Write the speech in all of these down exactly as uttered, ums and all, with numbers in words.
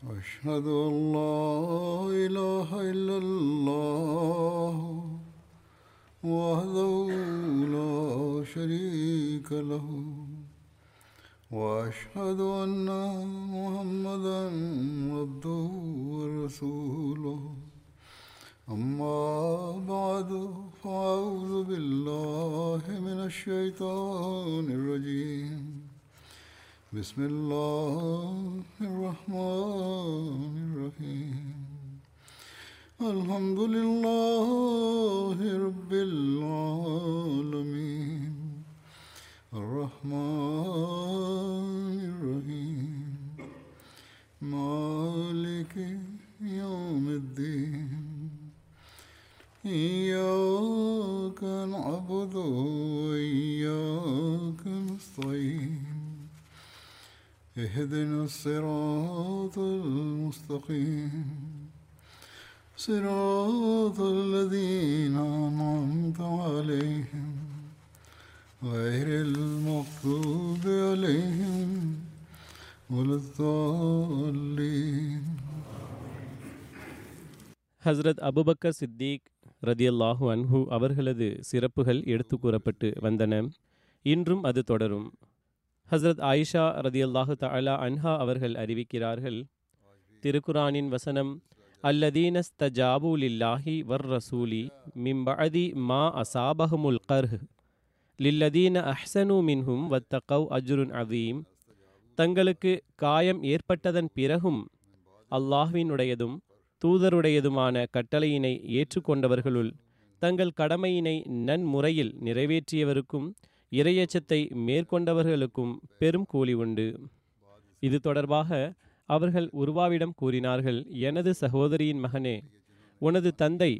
أشهد أن لا إله إلا الله وحده لا شريك له وأشهد أن محمدا عبده ورسوله أما بعد فأعوذ بالله من الشيطان الرجيم بسم الله الرحمن الرحيم الحمد لله رب العالمين الرحمن الرحيم مالك يوم الدين إياك نعبد وإياك نستعين اهدنا الصراط المستقيم صراط الذين أنعمت عليهم غير المغضوب عليهم ولا الضالين. Hazrat Abu Bakr Siddique ரதியல்லாஹு அன்ஹு அவர்களது சிறப்புகள் எடுத்து கூறப்பட்டு வந்தன. இன்றும் அது தொடரும். ஹஸ்ரத் ஆயிஷா ரதியல்லாஹு தஆலா அன்ஹா அவர்கள் அறிவிக்கிறார்கள், திருக்குரானின் வசனம் அல்லதீன ஸ்தஜாபு லில்லாஹி வர் ரசூலி மிம் பஅதி மா அஸாபஹுல் கர்ஹ் லில்லதீன அஹ்ஸனு மின்ஹும் வத்தகவ் அஜ்ருன் அதீம். தங்களுக்கு காயம் ஏற்பட்டதன் பிறகும் அல்லாஹ்வினுடையதும் தூதருடையதுமான கட்டளையினை ஏற்றுக்கொண்டவர்களுள் தங்கள் கடமையினை நன்முறையில் நிறைவேற்றியவருக்கும் இறையச்சத்தை மேற்கொண்டவர்களுக்கும் பெரும் கூலி உண்டு. இது தொடர்பாக அவர்கள் உருவாவிடம் கூறினார்கள், எனது சகோதரியின் மகனே, உனது தந்தை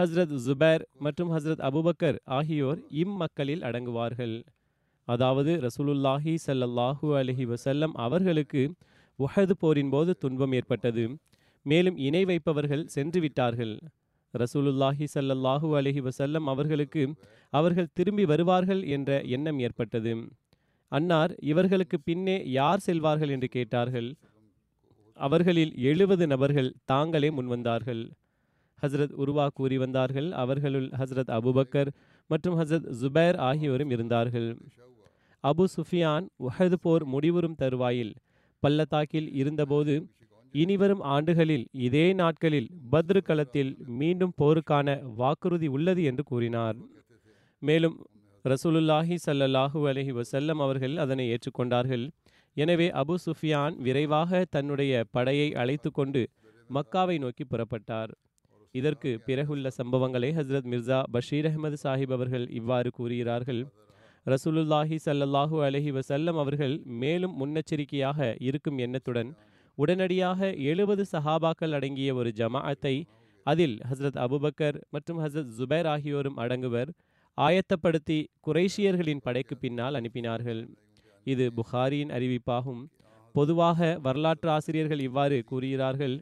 ஹஸ்ரத் ஜுபேர் மற்றும் ஹஸ்ரத் அபூபக்கர் ஆகியோர் இம்மக்களில் அடங்குவார்கள். அதாவது ரசூலுல்லாஹி ஸல்லல்லாஹு அலைஹி வஸல்லம் அவர்களுக்கு உஹது போரின் போது துன்பம் ஏற்பட்டது. மேலும் இணை வைப்பவர்கள் சென்று விட்டார்கள். ரசூலுல்லாஹி ஸல்லல்லாஹு அலைஹி வஸல்லம் அவர்களுக்கு அவர்கள் திரும்பி வருவார்கள் என்ற எண்ணம் ஏற்பட்டது. அன்னார், இவர்களுக்கு பின்னே யார் செல்வார்கள் என்று கேட்டார்கள். அவர்களில் எழுபது நபர்கள் தாங்களே முன்வந்தார்கள். ஹஸ்ரத் உருவா கூறி வந்தார்கள். அவர்களுள் ஹஸ்ரத் அபூபக்கர் மற்றும் ஹஸ்ரத் ஜுபைர் ஆகியோரும் இருந்தார்கள். அபு சுஃபியான் உஹது போர் முடிவுறும் தருவாயில் பள்ளத்தாக்கில் இருந்தபோது, இனிவரும் ஆண்டுகளில் இதே நாட்களில் பத்ரு களத்தில் மீண்டும் போருக்கான வாக்குறுதி உள்ளது என்று கூறினார். மேலும் ரசூலுல்லாஹி ஸல்லல்லாஹு அலைஹி வஸல்லம் அவர்கள் அதனை ஏற்றுக்கொண்டார்கள். எனவே அபு சுஃபியான் விரைவாக தன்னுடைய படையை அழைத்து கொண்டு மக்காவை நோக்கி புறப்பட்டார். இதற்கு பிறகுள்ள சம்பவங்களை ஹஸ்ரத் மிர்சா பஷீர் அஹமது சாஹிப் அவர்கள் இவ்வாறு கூறுகிறார்கள், ரசூலுல்லாஹி ஸல்லல்லாஹு அலைஹி வஸல்லம் அவர்கள் மேலும் முன்னெச்சரிக்கையாக இருக்கும் எண்ணத்துடன் உடனடியாக எழுபது சஹாபாக்கள் அடங்கிய ஒரு ஜமாஅத்தை, அதில் ஹஸ்ரத் அபூபக்கர் மற்றும் ஹஸ்ரத் ஜுபைர் ஆகியோரும் அடங்குவர், ஆயத்தப்படுத்தி குறைஷியர்களின் படைக்கு பின்னால் அனுப்பினார்கள். இது புகாரியின் அறிவிப்பாகும். பொதுவாக வரலாற்று ஆசிரியர்கள் இவ்வாறு கூறுகிறார்கள்,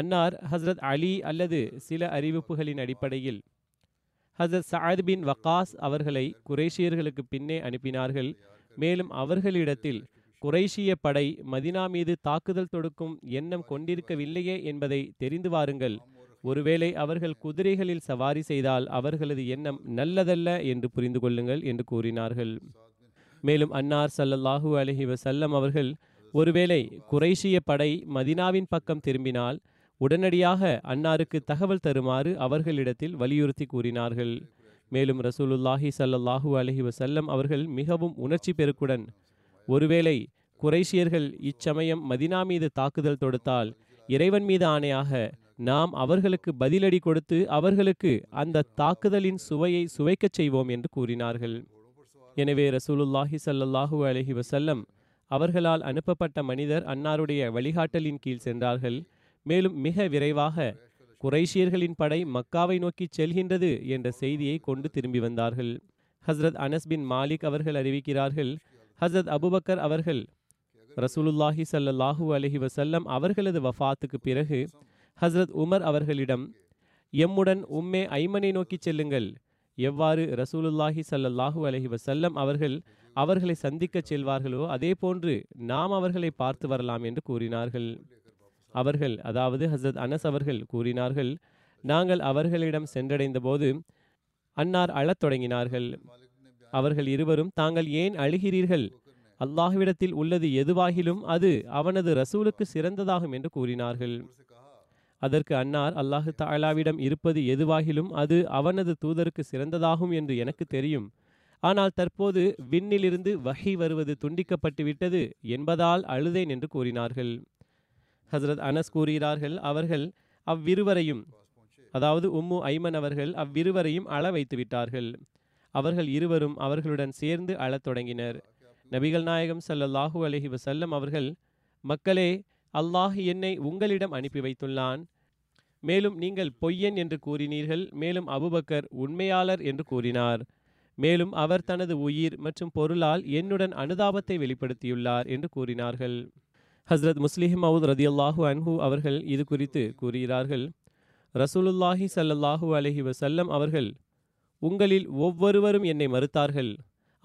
அன்னார் ஹஸ்ரத் அலி அல்லது சில அறிவிப்புகளின் அடிப்படையில் ஹஸ்ரத் சஅத் பின் வக்காஸ் அவர்களை குறைஷியர்களுக்கு பின்னே அனுப்பினார்கள். மேலும் அவர்களிடத்தில் குறைஷிய படை மதினா மீது தாக்குதல் தொடுக்கும் எண்ணம் கொண்டிருக்கவில்லையே என்பதை தெரிந்து வாருங்கள், ஒருவேளை அவர்கள் குதிரைகளில் சவாரி செய்தால் அவர்களது எண்ணம் நல்லதல்ல என்று புரிந்து கொள்ளுங்கள் என்று கூறினார்கள். மேலும் அன்னார் ஸல்லல்லாஹு அலைஹி வஸல்லம் அவர்கள், ஒருவேளை குறைஷிய படை மதினாவின் பக்கம் திரும்பினால் உடனடியாக அன்னாருக்கு தகவல் தருமாறு அவர்களிடத்தில் வலியுறுத்தி கூறினார்கள். மேலும் ரசூலுல்லாஹி ஸல்லல்லாஹு அலைஹி வஸல்லம் அவர்கள் மிகவும் உணர்ச்சி பெருக்குடன், ஒருவேளை குறைஷியர்கள் இச்சமயம் மதினா மீது தாக்குதல் தொடுத்தால் இறைவன் மீது ஆணையாக நாம் அவர்களுக்கு பதிலடி கொடுத்து அவர்களுக்கு அந்த தாக்குதலின் சுவையை சுவைக்கச் செய்வோம் என்று கூறினார்கள். எனவே ரசூலுல்லாஹி ஸல்லல்லாஹு அலைஹி வஸல்லம் அவர்களால் அனுப்பப்பட்ட மனிதர் அன்னாருடைய வழிகாட்டலின் கீழ் சென்றார்கள். மேலும் மிக விரைவாக குறைஷியர்களின் படை மக்காவை நோக்கி செல்கின்றது என்ற செய்தியை கொண்டு திரும்பி வந்தார்கள். ஹஸ்ரத் அனஸ் பின் மாலிக் அவர்கள் அறிவிக்கிறார்கள், ஹஸ்ரத் அபூபக்கர் அவர்கள் ரசூலுல்லாஹி ஸல்லல்லாஹு அலைஹி வஸல்லம் அவர்களது வஃபாத்துக்கு பிறகு ஹஸ்ரத் உமர் அவர்களிடம், எம்முடன் உம்மே ஐமனை நோக்கி செல்லுங்கள். எவ்வாறு ரசூலுல்லாஹி ஸல்லல்லாஹு அலைஹி வஸல்லம் அவர்கள் அவர்களை சந்திக்க செல்வார்களோ அதே போன்று நாம் அவர்களை பார்த்து வரலாம் என்று கூறினார்கள். அவர்கள், அதாவது ஹசரத் அனஸ் அவர்கள் கூறினார்கள், நாங்கள் அவர்களிடம் சென்றடைந்த போது அன்னார் அழத் தொடங்கினார்கள். அவர்கள் இருவரும், தாங்கள் ஏன் அழுகிறீர்கள்? அல்லாஹ்விடத்தில் உள்ளது எதுவாகிலும் அது அவனது ரசூலுக்கு சிறந்ததாகும் என்று கூறினார்கள். அதற்கு அன்னார், அல்லாஹு தஆலாவிடம் இருப்பது எதுவாகிலும் அது அவனது தூதருக்கு சிறந்ததாகும் என்று எனக்கு தெரியும். ஆனால் தற்போது விண்ணிலிருந்து வஹி வருவது துண்டிக்கப்பட்டு விட்டது என்பதால் அழுதேன் என்று கூறினார்கள். ஹசரத் அனஸ் கூறுகிறார்கள், அவர்கள் அவ்விருவரையும், அதாவது உம்மு ஐமன் அவர்கள் அவ்விருவரையும் அழ வைத்து விட்டார்கள். அவர்கள் இருவரும் அவர்களுடன் சேர்ந்து அழத் தொடங்கினர். நபிகள் நாயகம் ஸல்லல்லாஹு அலைஹி வஸல்லம் அவர்கள், மக்களே, அல்லாஹ் என்னை உங்களிடம் அனுப்பி வைத்துள்ளான். மேலும் நீங்கள் பொய்யன் என்று கூறினீர்கள். மேலும் அபூபக்கர் உண்மையாளர் என்று கூறினார். மேலும் அவர் தனது உயிர் மற்றும் பொருளால் என்னுடன் அனுதாபத்தை வெளிப்படுத்தியுள்ளார் என்று கூறினார்கள். ஹஸ்ரத் முஸ்லிம் மவுத் ரதியல்லாஹு அன்ஹு அவர்கள் இது குறித்து கூறுகிறார்கள், ரசூலுல்லாஹி ஸல்லல்லாஹு அலைஹி வஸல்லம் அவர்கள், உங்களில் ஒவ்வொருவரும் என்னை மறுத்தார்கள்,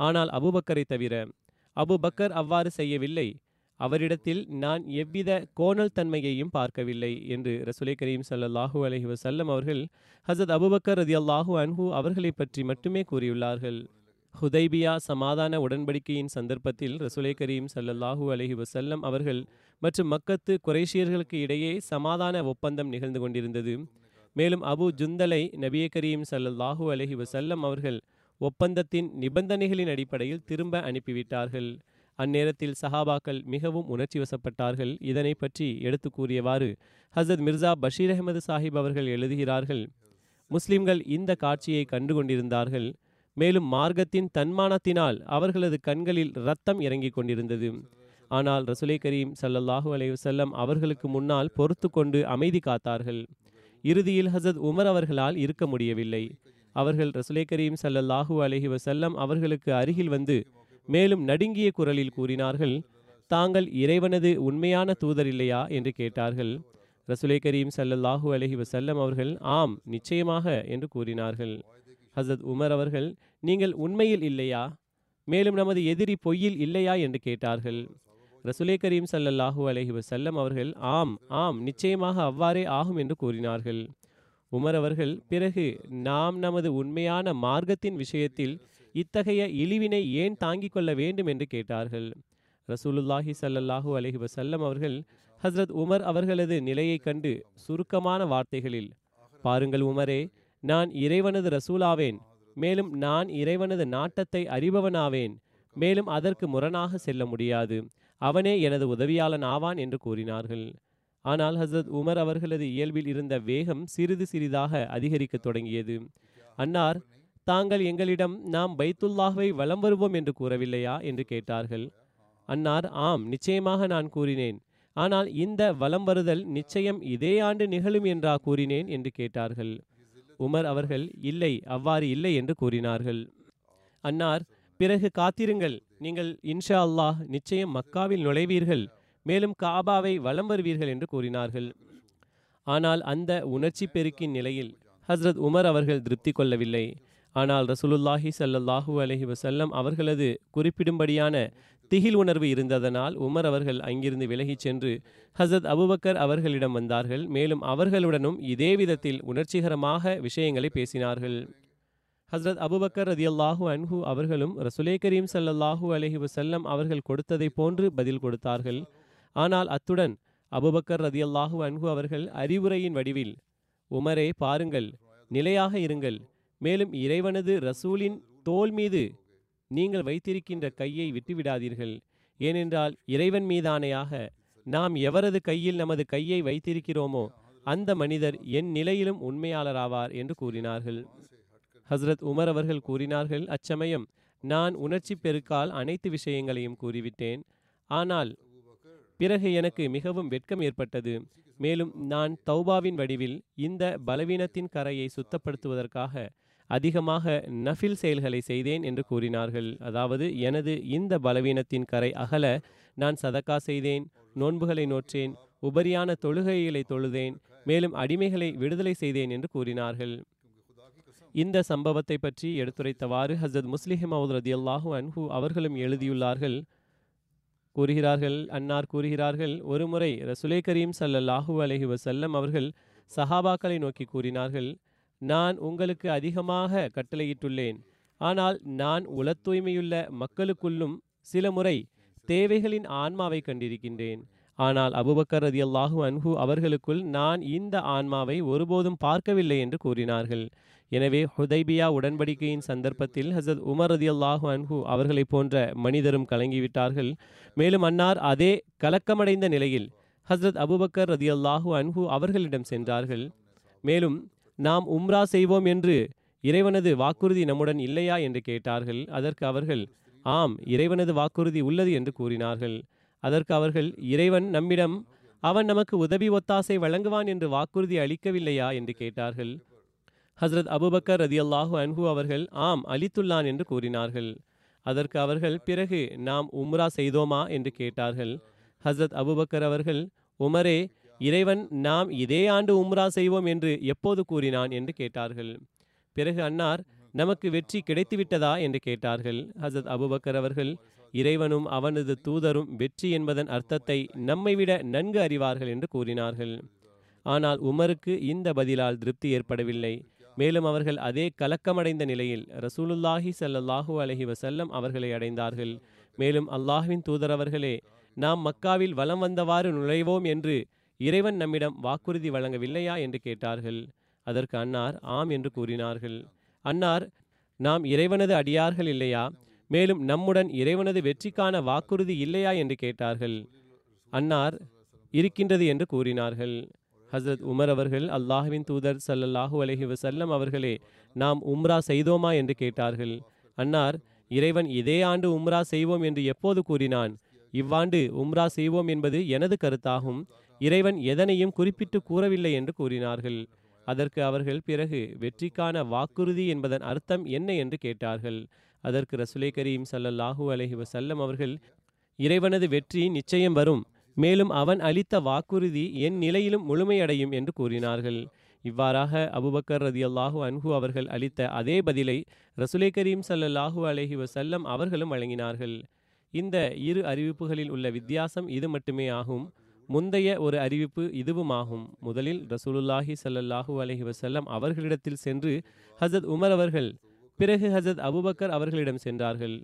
ஆனால் அபூபக்கரை தவிர. அபூபக்கர் அவ்வாறு செய்யவில்லை. அவரிடத்தில் நான் எவ்வித கோணல் தன்மையையும் பார்க்கவில்லை என்று ரசூலே கரீம் ஸல்லல்லாஹு அலைஹி வஸல்லம் அவர்கள் ஹஸரத் அபூபக்கர் ரதியல்லாஹு அன்ஹு அவர்களை பற்றி மட்டுமே கூறியுள்ளார்கள். ஹுதைபியா சமாதான உடன்படிக்கையின் சந்தர்ப்பத்தில் ரசூலே கரீம் ஸல்லல்லாஹு அலைஹி வஸல்லம் அவர்கள் மற்றும் மக்கத்து குறைஷியர்களுக்கு இடையே சமாதான ஒப்பந்தம் நிகழ்ந்து கொண்டிருந்தது. மேலும் அபு ஜுந்தலை நபியே கரீம் ஸல்லல்லாஹு அலைஹி வஸல்லம் அவர்கள் ஒப்பந்தத்தின் நிபந்தனைகளின் அடிப்படையில் திரும்ப அனுப்பிவிட்டார்கள். அந்நேரத்தில் சஹாபாக்கள் மிகவும் உணர்ச்சி வசப்பட்டார்கள். இதனை பற்றி எடுத்து கூறியவாறு ஹசரத் மிர்சா பஷீர் அஹமது சாஹிப் அவர்கள் எழுதுகிறார்கள், முஸ்லிம்கள் இந்த காட்சியை கண்டு கொண்டிருந்தார்கள். மேலும் மார்க்கத்தின் தன்மானத்தினால் அவர்களது கண்களில் இரத்தம் இறங்கிக் கொண்டிருந்தது. ஆனால் ரசூலே கரீம் ஸல்லல்லாஹு அலைஹி வஸல்லம் அவர்களுக்கு முன்னால் பொறுத்து கொண்டு அமைதி காத்தார்கள். இறுதியில் ஹசரத் உமர் அவர்களால் இருக்க முடியவில்லை. அவர்கள் ரசூலே கரீம் ஸல்லல்லாஹு அலைஹி வஸல்லம் அவர்களுக்கு அருகில் வந்து மேலும் நடுங்கிய குரலில் கூறினார்கள், தாங்கள் இறைவனது உண்மையான தூதர் இல்லையா என்று கேட்டார்கள். ரசூலே கரீம் ஸல்லல்லாஹு அலைஹி வஸல்லம் அவர்கள், ஆம், நிச்சயமாக என்று கூறினார்கள். ஹஸரத் உமர் அவர்கள், நீங்கள் உண்மையில் இல்லையா? மேலும் நமது எதிரி பொய்யில் இல்லையா என்று கேட்டார்கள். ரசூலே கரீம் ஸல்லல்லாஹு அலைஹி வஸல்லம் அவர்கள், ஆம் ஆம் நிச்சயமாக அவ்வாறே ஆகும் என்று கூறினார்கள். உமர் அவர்கள், பிறகு நாம் நமது உண்மையான மார்க்கத்தின் விஷயத்தில் இத்தகைய இழிவினை ஏன் தாங்கிக் கொள்ள வேண்டும் என்று கேட்டார்கள். ரசூலுல்லாஹி ஸல்லல்லாஹு அலைஹி வஸல்லம் அவர்கள் ஹஸ்ரத் உமர் அவர்களது நிலையை கண்டு சுருக்கமான வார்த்தைகளில், பாருங்கள் உமரே, நான் இறைவனது ரசூலாவேன். மேலும் நான் இறைவனது நாட்டத்தை அறிபவனாவேன். மேலும் அதற்கு முரணாக செல்ல முடியாது. அவனே எனது உதவியாளன் ஆவான் என்று கூறினார்கள். ஆனால் ஹஸ்ரத் உமர் அவர்களது இயல்பில் இருந்த வேகம் சிறிது சிறிதாக அதிகரிக்க தொடங்கியது. அன்னார், தாங்கள் எங்களிடம் நாம் பைத்துல்லாஹ்வை வலம் வருவோம் என்று கூறவில்லையா என்று கேட்டார்கள். அன்னார், ஆம், நிச்சயமாக நான் கூறினேன். ஆனால் இந்த வலம் வருதல் நிச்சயம் இதே ஆண்டு நிகழும் என்றா கூறினேன் என்று கேட்டார்கள். உமர் அவர்கள், இல்லை, அவ்வாறு இல்லை என்று கூறினார்கள். அன்னார், பிறகு காத்திருங்கள், நீங்கள் இன்ஷா அல்லாஹ் நிச்சயம் மக்காவில் நுழைவீர்கள். மேலும் காபாவை வலம் வருவீர்கள் என்று கூறினார்கள். ஆனால் அந்த உணர்ச்சி பெருக்கின் நிலையில் ஹஸ்ரத் உமர் அவர்கள் திருப்தி கொள்ளவில்லை. ஆனால் ரசூலுல்லாஹி ஸல்லல்லாஹு அலைஹி வஸல்லம் அவர்களது குறிப்பிடும்படியான திகில் உணர்வு இருந்ததனால் உமர் அவர்கள் அங்கிருந்து விலகிச் சென்று ஹஸரத் அபூபக்கர் அவர்களிடம் வந்தார்கள். மேலும் அவர்களுடனும் இதே விதத்தில் உணர்ச்சிகரமாக விஷயங்களை பேசினார்கள். ஹஸரத் அபூபக்கர் ரதியல்லாஹு அன்ஹு அவர்களும் ரசூலே கரீம் ஸல்லல்லாஹு அலைஹி வஸல்லம் அவர்கள் கொடுத்ததை போன்று பதில் கொடுத்தார்கள். ஆனால் அத்துடன் அபூபக்கர் ரதியல்லாஹு அன்ஹு அவர்கள் அறிவுரையின் வடிவில், உமரே, பாருங்கள், நிலையாக இருங்கள். மேலும் இறைவனது ரசூலின் தோல் மீது நீங்கள் வைத்திருக்கின்ற கையை விட்டுவிடாதீர்கள். ஏனென்றால் இறைவன் மீதானையாக நாம் எவரது கையில் நமது கையை வைத்திருக்கிறோமோ அந்த மனிதர் என் நிலையிலும் உண்மையாளராவார் என்று கூறினார்கள். ஹஸ்ரத் உமர் அவர்கள் கூறினார்கள், அச்சமயம் நான் உணர்ச்சி பெருக்கால் அனைத்து விஷயங்களையும் கூறிவிட்டேன். ஆனால் பிறகு எனக்கு மிகவும் வெட்கம் ஏற்பட்டது. மேலும் நான் தௌபாவின் வடிவில் இந்த பலவீனத்தின் கரையை சுத்தப்படுத்துவதற்காக அதிகமாக நஃபில் செயல்களை செய்தேன் என்று கூறினார்கள். அதாவது எனது இந்த பலவீனத்தின் கரை அகல நான் சதக்கா செய்தேன், நோன்புகளை நோற்றேன், உபரியான தொழுகைகளை தொழுதேன், மேலும் அடிமைகளை விடுதலை செய்தேன் என்று கூறினார்கள். இந்த சம்பவத்தை பற்றி எடுத்துரைத்தவாறு ஹஸரத் முஸ்லிம் மவுத் ரதியல்லாஹு அன்ஹு அவர்களும் எழுதியுள்ளார்கள், கூறுகிறார்கள். அன்னார் கூறுகிறார்கள், ஒருமுறை ரசுலை கரீம் ஸல்லல்லாஹு அலைஹி வஸல்லம் அவர்கள் சஹாபாக்களை நோக்கி கூறினார்கள், நான் உங்களுக்கு அதிகமாக கட்டளையிட்டுள்ளேன், ஆனால் நான் உள தூய்மையுள்ள மக்களுக்குள்ளும் சில முறை தேவைகளின் ஆன்மாவை கண்டிருக்கின்றேன். ஆனால் அபூபக்கர் ரதியல்லாஹு அன்ஹு அவர்களுக்குள் நான் இந்த ஆன்மாவை ஒருபோதும் பார்க்கவில்லை என்று கூறினார்கள். எனவே ஹுதைபியா உடன்படிக்கையின் சந்தர்ப்பத்தில் ஹஸரத் உமர் ரதியல்லாஹு அன்ஹு அவர்களை போன்ற மனிதரும் கலங்கிவிட்டார்கள். மேலும் அன்னார் அதே கலக்கமடைந்த நிலையில் ஹஸரத் அபூபக்கர் ரதியல்லாஹு அன்ஹு அவர்களிடம் சென்றார்கள். மேலும் நாம் உம்ரா செய்வோம் என்று இறைவனது வாக்குறுதி நம்முடன் இல்லையா என்று கேட்டார்கள். அதற்கு அவர்கள், ஆம், இறைவனது வாக்குறுதி உள்ளது என்று கூறினார்கள். அதற்கு அவர்கள், இறைவன் நம்மிடம் அவன் நமக்கு உதவி ஒத்தாசை வழங்குவான் என்று வாக்குறுதி அளிக்கவில்லையா என்று கேட்டார்கள். ஹஸரத் அபூபக்கர் ரதியல்லாஹு அன்ஹு அவர்கள், ஆம், அளித்துள்ளான் என்று கூறினார்கள். அதற்கு அவர்கள், பிறகு நாம் உம்ரா செய்தோமா என்று கேட்டார்கள். ஹஸரத் அபூபக்கர் அவர்கள், உமரே, இறைவன் நாம் இதே ஆண்டு உம்ரா செய்வோம் என்று எப்போது கூறினான் என்று கேட்டார்கள். பிறகு அன்னார், நமக்கு வெற்றி கிடைத்துவிட்டதா என்று கேட்டார்கள். ஹஸரத் அபூபக்கர் அவர்கள், இறைவனும் அவனது தூதரும் வெற்றி என்பதன் அர்த்தத்தை நம்மை விட நன்கு அறிவார்கள் என்று கூறினார்கள். ஆனால் உமருக்கு இந்த பதிலால் திருப்தி ஏற்படவில்லை. மேலும் அவர்கள் அதே கலக்கமடைந்த நிலையில் ரசூலுல்லாஹி ஸல்லல்லாஹு அலைஹி வஸல்லம் அவர்களை அடைந்தார்கள். மேலும், அல்லாஹ்வின் தூதர் அவர்களே, நாம் மக்காவில் வலம் வந்தவாறு நுழைவோம் என்று இறைவன் நம்மிடம் வாக்குறுதி வழங்கவில்லையா என்று கேட்டார்கள். அதற்கு அன்னார் ஆம் என்று கூறினார்கள். அன்னார், நாம் இறைவனது அடியார்கள் இல்லையா, மேலும் நம்முடன் இறைவனது வெற்றிக்கான வாக்குறுதி இல்லையா என்று கேட்டார்கள். அன்னார் இருக்கின்றது என்று கூறினார்கள். ஹஸரத் உமர் அவர்கள், அல்லாஹ்வின் தூதர் ஸல்லல்லாஹு அலைஹி வஸல்லம் அவர்களே, நாம் உம்ரா செய்தோமா என்று கேட்டார்கள். அன்னார், இறைவன் இதே ஆண்டு உம்ரா செய்வோம் என்று எப்போது கூறினான்? இவ்வாண்டு உம்ரா செய்வோம் என்பது எனது கருத்தாகும். இறைவன் எதனையும் குறிப்பிட்டு கூறவில்லை என்று கூறினார்கள். அதற்கு அவர்கள், பிறகு வெற்றிக்கான வாக்குறுதி என்பதன் அர்த்தம் என்ன என்று கேட்டார்கள். அதற்கு ரசூலை கரீம் ஸல்லல்லாஹு அலைஹி வஸல்லம் அவர்கள், இறைவனது வெற்றி நிச்சயம் வரும், மேலும் அவன் அளித்த வாக்குறுதி என் நிலையிலும் முழுமையடையும் என்று கூறினார்கள். இவ்வாறாக அபூபக்கர் ரதியல்லாஹு அன்ஹு அவர்கள் அளித்த அதே பதிலை ரசூலை கரீம் ஸல்லல்லாஹு அலைஹி வஸல்லம் அவர்களும் வழங்கினார்கள். இந்த இரு அறிவிப்புகளில் உள்ள வித்தியாசம் இது மட்டுமே ஆகும். முந்தைய ஒரு அறிவிப்பு இதுவும் ஆகும். முதலில் ரசூலுல்லாஹி ஸல்லல்லாஹு அலைஹி வஸல்லம் அவர்களிடத்தில் சென்று ஹஸரத் உமர் அவர்கள், பிறகு ஹஸரத் அபூபக்கர் அவர்களிடம் சென்றார்கள்.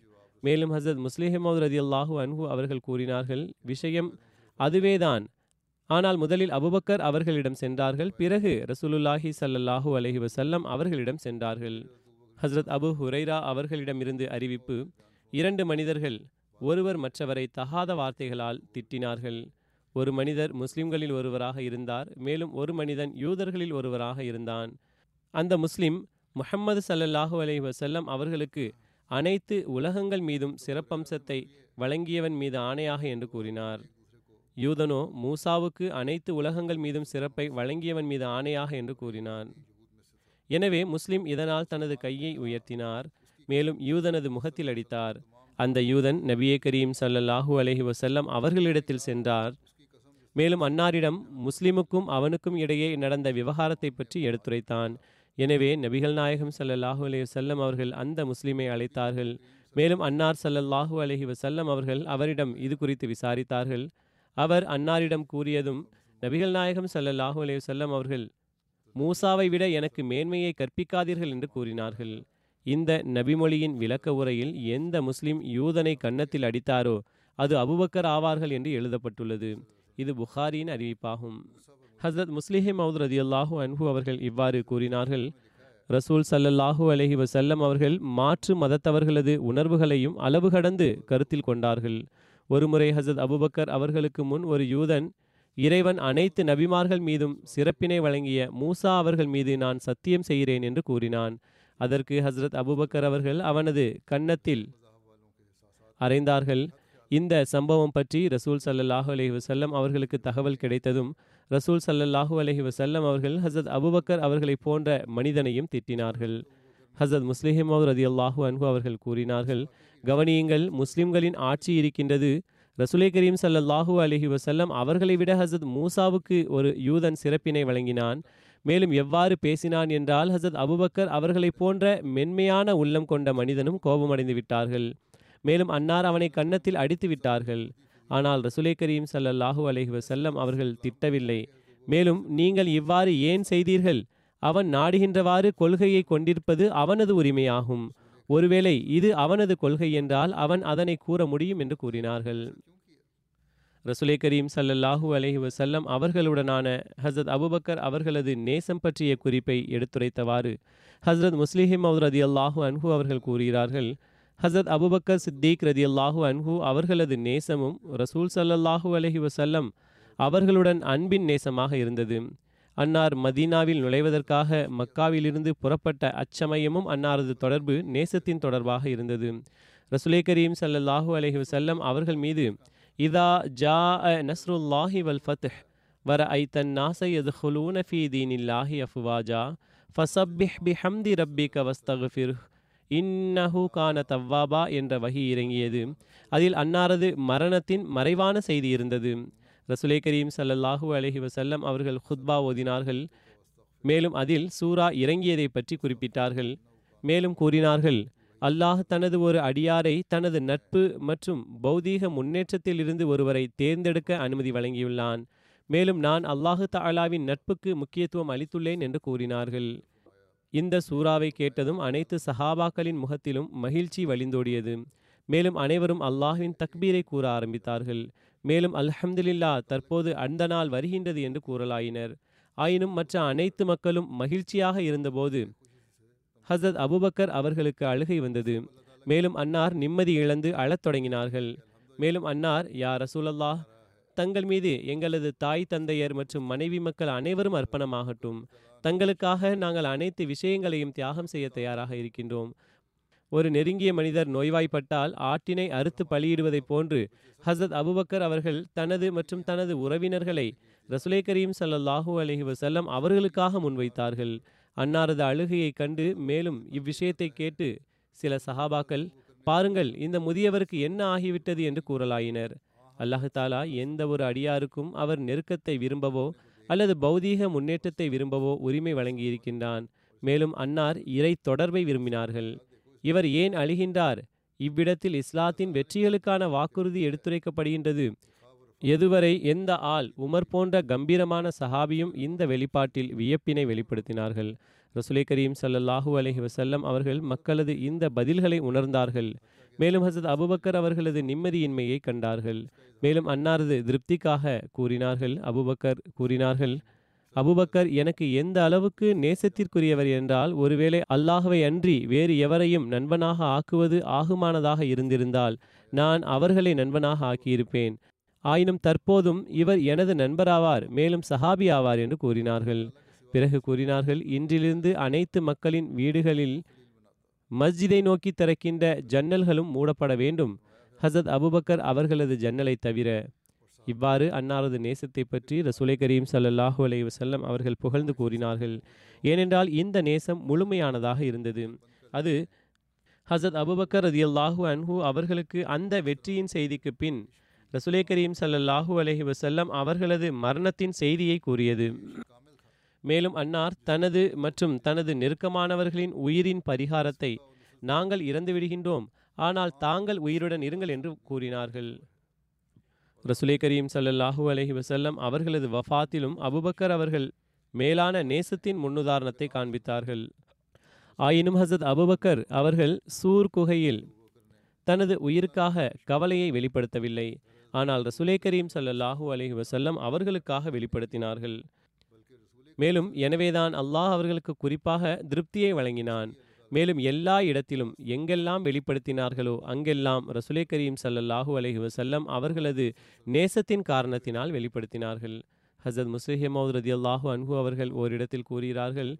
மேலும் ஹஸரத் முஸ்லிஹ் மௌத் ரதியல்லாஹு அன்ஹு அவர்கள் கூறினார்கள், விஷயம் அதுவேதான், ஆனால் முதலில் அபூபக்கர் அவர்களிடம் சென்றார்கள், பிறகு ரசூலுல்லாஹி ஸல்லல்லாஹு அலைஹி வஸல்லம் அவர்களிடம் சென்றார்கள். ஹஸரத் அபு ஹுரைரா அவர்களிடம் இருந்து அறிவிப்பு, இரண்டு மனிதர்கள் ஒருவர் மற்றவரை தகாத வார்த்தைகளால் திட்டினார்கள். ஒரு மனிதர் முஸ்லிம்களில் ஒருவராக இருந்தார். மேலும் ஒரு மனிதன் யூதர்களில் ஒருவராக இருந்தான். அந்த முஸ்லிம் முஹம்மது ஸல்லல்லாஹு அலைஹி வஸல்லம் அவர்களுக்கு அனைத்து உலகங்கள் மீதும் சிறப்பம்சத்தை வழங்கியவன் மீது ஆணையாக என்று கூறினார். யூதனோ மூசாவுக்கு அனைத்து உலகங்கள் மீதும் சிறப்பை வழங்கியவன் மீது ஆணையாக என்று கூறினார். எனவே முஸ்லிம் இதனால் தனது கையை உயர்த்தினார். மேலும் யூதனது முகத்தில் அடித்தார். அந்த யூதன் நபியே கரீம் ஸல்லல்லாஹு அலைஹி வஸல்லம் அவர்களிடத்தில் சென்றார். மேலும் அன்னாரிடம் முஸ்லிமுக்கும் அவனுக்கும் இடையே நடந்த விவகாரத்தை பற்றி எடுத்துரைத்தான். எனவே நபிகள் நாயகம் ஸல்லல்லாஹு அலைஹி வஸல்லம் அவர்கள் அந்த முஸ்லிமை அழைத்தார்கள். மேலும் அன்னார் ஸல்லல்லாஹு அலைஹி வஸல்லம் அவர்கள் அவரிடம் இது குறித்து விசாரித்தார்கள். அவர் அன்னாரிடம் கூறியதும், நபிகள் நாயகம் ஸல்லல்லாஹு அலைஹி வஸல்லம் அவர்கள், மூசாவை விட எனக்கு மேன்மையை கற்பிக்காதீர்கள் என்று கூறினார்கள். இந்த நபிமொழியின் விளக்க உரையில் எந்த முஸ்லிம் யூதனை கன்னத்தில் அடித்தாரோ அது அபூபக்கர் ஆவார்கள் என்று எழுதப்பட்டுள்ளது. இது புகாரியின் அறிவிப்பாகும். ஹஸரத் முஸ்லிஹ் மௌத் ரதியல்லாஹு அன்ஹு அவர்கள் இவ்வாறு கூறினார்கள், ரசூல் ஸல்லல்லாஹு அலைஹி வஸல்லம் அவர்கள் மாற்று மதத்தவர்களது உணர்வுகளையும் அளவு கடந்து கருத்தில் கொண்டார்கள். ஒருமுறை ஹஸரத் அபூபக்கர் அவர்களுக்கு முன் ஒரு யூதன், இறைவன் அனைத்து நபிமார்கள் மீதும் சிறப்பினை வழங்கிய மூசா அவர்கள் மீது நான் சத்தியம் செய்கிறேன் என்று கூறினான். அதற்கு ஹஸரத் அபூபக்கர் அவர்கள் அவனது கன்னத்தில் அறைந்தார்கள். இந்த சம்பவம் பற்றி ரசூல் ஸல்லல்லாஹு அலைஹி வஸல்லம் அவர்களுக்கு தகவல் கிடைத்ததும் ரசூல் ஸல்லல்லாஹு அலைஹி வஸல்லம் அவர்கள் ஹஸரத் அபூபக்கர் அவர்களை போன்ற மனிதனையும் திட்டினார்கள். ஹஸரத் முஸ்லிஹ் மௌத் ரதியல்லாஹு அன்ஹு அவர்கள் கூறினார்கள், கவனியுங்கள், முஸ்லிம்களின் ஆட்சி இருக்கின்றது. ரசூலே கரீம் ஸல்லல்லாஹு அலைஹி வஸல்லம் அவர்களை விட ஹஸரத் மூசாவுக்கு ஒரு யூதன் சிறப்பினை வழங்கினான். மேலும் எவ்வாறு பேசினான் என்றால், ஹஸரத் அபூபக்கர் அவர்களை போன்ற மென்மையான உள்ளம் கொண்ட மனிதனும் கோபமடைந்து விட்டார்கள். மேலும் அன்னார் அவனை கன்னத்தில் அடித்து விட்டார்கள். ஆனால் ரசூலே கரீம் ஸல்லல்லாஹு அலைஹி வஸல்லம் அவர்கள் திட்டவில்லை. மேலும் நீங்கள் இவ்வாறு ஏன் செய்தீர்கள்? அவன் நாடுகின்றவாறு கொள்கையை கொண்டிருப்பது அவனது உரிமையாகும். ஒருவேளை இது அவனது கொள்கை என்றால் அவன் அதனை கூற முடியும் என்று கூறினார்கள். ரசூலே கரீம் ஸல்லல்லாஹு அலைஹி வஸல்லம் அவர்களுடனான ஹஸரத் அபூபக்கர் அவர்களது நேசம் பற்றிய குறிப்பை எடுத்துரைத்தவாறு ஹஸரத் முஸ்லிஹிம் மவ்ஊத் ரதியல்லாஹு அன்ஹு அவர்கள் கூறுகிறார்கள், ஹஸரத் அபூபக்கர் சித்திக் ரதியல்லாஹு அன்ஹு அவர்களது நேசமும் ரசூல் ஸல்லல்லாஹு அலைஹி வஸல்லம் அவர்களுடன் அன்பின் நேசமாக இருந்தது. அன்னார் மதீனாவில் நுழைவதற்காக மக்காவிலிருந்து புறப்பட்ட அச்சமயமும் அன்னாரது தொடர்பு நேசத்தின் தொடர்பாக இருந்தது. ரசூலே கரீம் ஸல்லல்லாஹு அலைஹி வஸல்லம் அவர்கள் மீது இதா ஜா நஸ்ருல்லாஹி வல் ஃபத்ஹ் வர ஐதன் நாஸ யத்ஹுலூன ஃபீ தீனில்லாஹி அஃப்வாஜா ஃபஸப்பிஹ் பிஹம்தி ரப்பிக வஸ்தஃபிர்ஹ் இன்னஹு கான தவ்வாபா என்ற வஹி இறங்கியது. அதில் அன்னாரது மரணத்தின் மறைவான செய்தி இருந்தது. ரசூலே கரீம் ஸல்லல்லாஹு அலைஹி வஸல்லம் அவர்கள் ஹுத்பா ஓதினார்கள். மேலும் அதில் சூரா இறங்கியதை பற்றி குறிப்பிட்டார்கள். மேலும் கூறினார்கள், அல்லாஹ் தனது ஒரு அடியாரை தனது நட்பு மற்றும் பௌதீக முன்னேற்றத்தில் இருந்து ஒருவரை தேர்ந்தெடுக்க அனுமதி வழங்கியுள்ளான். மேலும் நான் அல்லாஹு தஆலாவின் நட்புக்கு முக்கியத்துவம் அளித்துள்ளேன் என்று கூறினார்கள். இந்த சூறாவை கேட்டதும் அனைத்து சஹாபாக்களின் முகத்திலும் மகிழ்ச்சி வழிந்தோடியது. மேலும் அனைவரும் அல்லாஹ்வின் தக்பீரை கூற ஆரம்பித்தார்கள். மேலும் அல்ஹம்துலில்லா தற்போது அந்த நாள் வருகின்றது என்று கூறலாயினர். ஆயினும் மற்ற அனைத்து மக்களும் மகிழ்ச்சியாக இருந்தபோது ஹஸரத் அபூபக்கர் அவர்களுக்கு அழுகை வந்தது. மேலும் அன்னார் நிம்மதி இழந்து அழத் தொடங்கினார்கள். மேலும் அன்னார், யா ரசூலல்லாஹ், தங்கள் மீது எங்களது தாய் தந்தையர் மற்றும் மனைவி மக்கள் அனைவரும் அர்ப்பணமாகட்டும். தங்களுக்காக நாங்கள் அனைத்து விஷயங்களையும் தியாகம் செய்ய தயாராக இருக்கின்றோம். ஒரு நெருங்கிய மனிதர் நோய்வாய்ப்பட்டால் ஆட்டினை அறுத்து பலியிடுவதைப் போன்று ஹஸரத் அபூபக்கர் அவர்கள் தனது மற்றும் தனது உறவினர்களை ரசூலே கரீம் ஸல்லல்லாஹு அலைஹி வஸல்லம் அவர்களுக்காக முன்வைத்தார்கள். அன்னாரது அழுகையை கண்டு மேலும் இவ்விஷயத்தை கேட்டு சில சஹாபாக்கள், பாருங்கள் இந்த முதியவருக்கு என்ன ஆகிவிட்டது என்று கூறலாயினர். அல்லாஹ் தஆலா எந்த ஒரு அடியாருக்கும் அவர் நெருக்கத்தை விரும்பவோ அல்லது பௌதீக முன்னேற்றத்தை விரும்பவோ உரிமை வழங்கியிருக்கின்றான். மேலும் அன்னார் இறை தொடர்பை விரும்பினார்கள். இவர் ஏன் அழுகின்றார்? இவ்விடத்தில் இஸ்லாத்தின் வெற்றிகளுக்கான வாக்குறுதி எடுத்துரைக்கப்படுகின்றது. எதுவரை எந்த ஆள் உமர் போன்ற கம்பீரமான சஹாபியும் இந்த வெளிப்பாட்டில் வியப்பினை வெளிப்படுத்தினார்கள். ரசூலே கரீம் ஸல்லல்லாஹு அலைஹி வஸல்லம் அவர்கள் மக்களது இந்த பதில்களை உணர்ந்தார்கள். மேலும் ஹஸரத் அபூபக்கர் அவர்களது நிம்மதியின்மையை கண்டார்கள். மேலும் அன்னாரது திருப்திக்காக கூறினார்கள். அபூபக்கர் கூறினார்கள், அபூபக்கர் எனக்கு எந்த அளவுக்கு நேசத்திற்குரியவர் என்றால், ஒருவேளை அல்லாஹ்வை அன்றி வேறு எவரையும் நண்பனாக ஆக்குவது ஆகுமானதாக இருந்திருந்தால் நான் அவர்களை நண்பனாக ஆக்கியிருப்பேன். ஆயினும் தற்போதும் இவர் எனது நண்பராவார், மேலும் சஹாபி ஆவார் என்று கூறினார்கள். பிறகு கூறினார்கள், இன்றிலிருந்து அனைத்து மக்களின் வீடுகளில் மஸ்ஜிதை நோக்கி திறக்கின்ற ஜன்னல்களும் மூடப்பட வேண்டும், ஹஸரத் அபூபக்கர் அவர்களது ஜன்னலை தவிர. இவ்வாறு அன்னாரது நேசத்தை பற்றி ரசூலே கரீம் ஸல்லல்லாஹு அலைஹி வஸல்லம் அவர்கள் புகழ்ந்து கூறினார்கள். ஏனென்றால் இந்த நேசம் முழுமையானதாக இருந்தது. அது ஹஸரத் அபூபக்கர் ரதியல்லாஹு அன்ஹு அவர்களுக்கு அந்த வெற்றியின் செய்திக்கு பின் ரசூலே கரீம் ஸல்லல்லாஹு அலைஹி வஸல்லம் அவர்களது மரணத்தின் செய்தியை கூறியது. மேலும் அன்னார் தனது மற்றும் தனது நெருக்கமானவர்களின் உயிரின் பரிகாரத்தை, நாங்கள் இறந்துவிடுகின்றோம், ஆனால் தாங்கள் உயிருடன் இருங்கள் என்று கூறினார்கள். ரசூலே கரீம் ஸல்லல்லாஹு அலைஹி வஸல்லம் அவர்களது வஃபாத்திலும் அபூபக்கர் அவர்கள் மேலான நேசத்தின் முன்னுதாரணத்தை காண்பித்தார்கள். ஆயினும் ஹஸரத் அபூபக்கர் அவர்கள் சூர் குகையில் தனது உயிருக்காக கவலையை வெளிப்படுத்தவில்லை. ஆனால் ரசூலே கரீம் ஸல்லல்லாஹு அலைஹி வஸல்லம் அவர்களுக்காக வெளிப்படுத்தினார்கள். மேலும் எனவேதான் அல்லாஹ் அவர்களுக்கு குறிப்பாக திருப்தியை வழங்கினான். மேலும் எல்லா இடத்திலும் எங்கெல்லாம் வெளிப்படுத்தினார்களோ அங்கெல்லாம் ரசூலே கரீம் ஸல்லல்லாஹு அலைஹி வஸல்லம் அவர்களது நேசத்தின் காரணத்தினால் வெளிப்படுத்தினார்கள். ஹஸரத் முஸ்லிஹிம் மவ்ஊத் ரதியல்லாஹு அன்ஹு அவர்கள் ஓரிடத்தில் கூறுகிறார்கள்,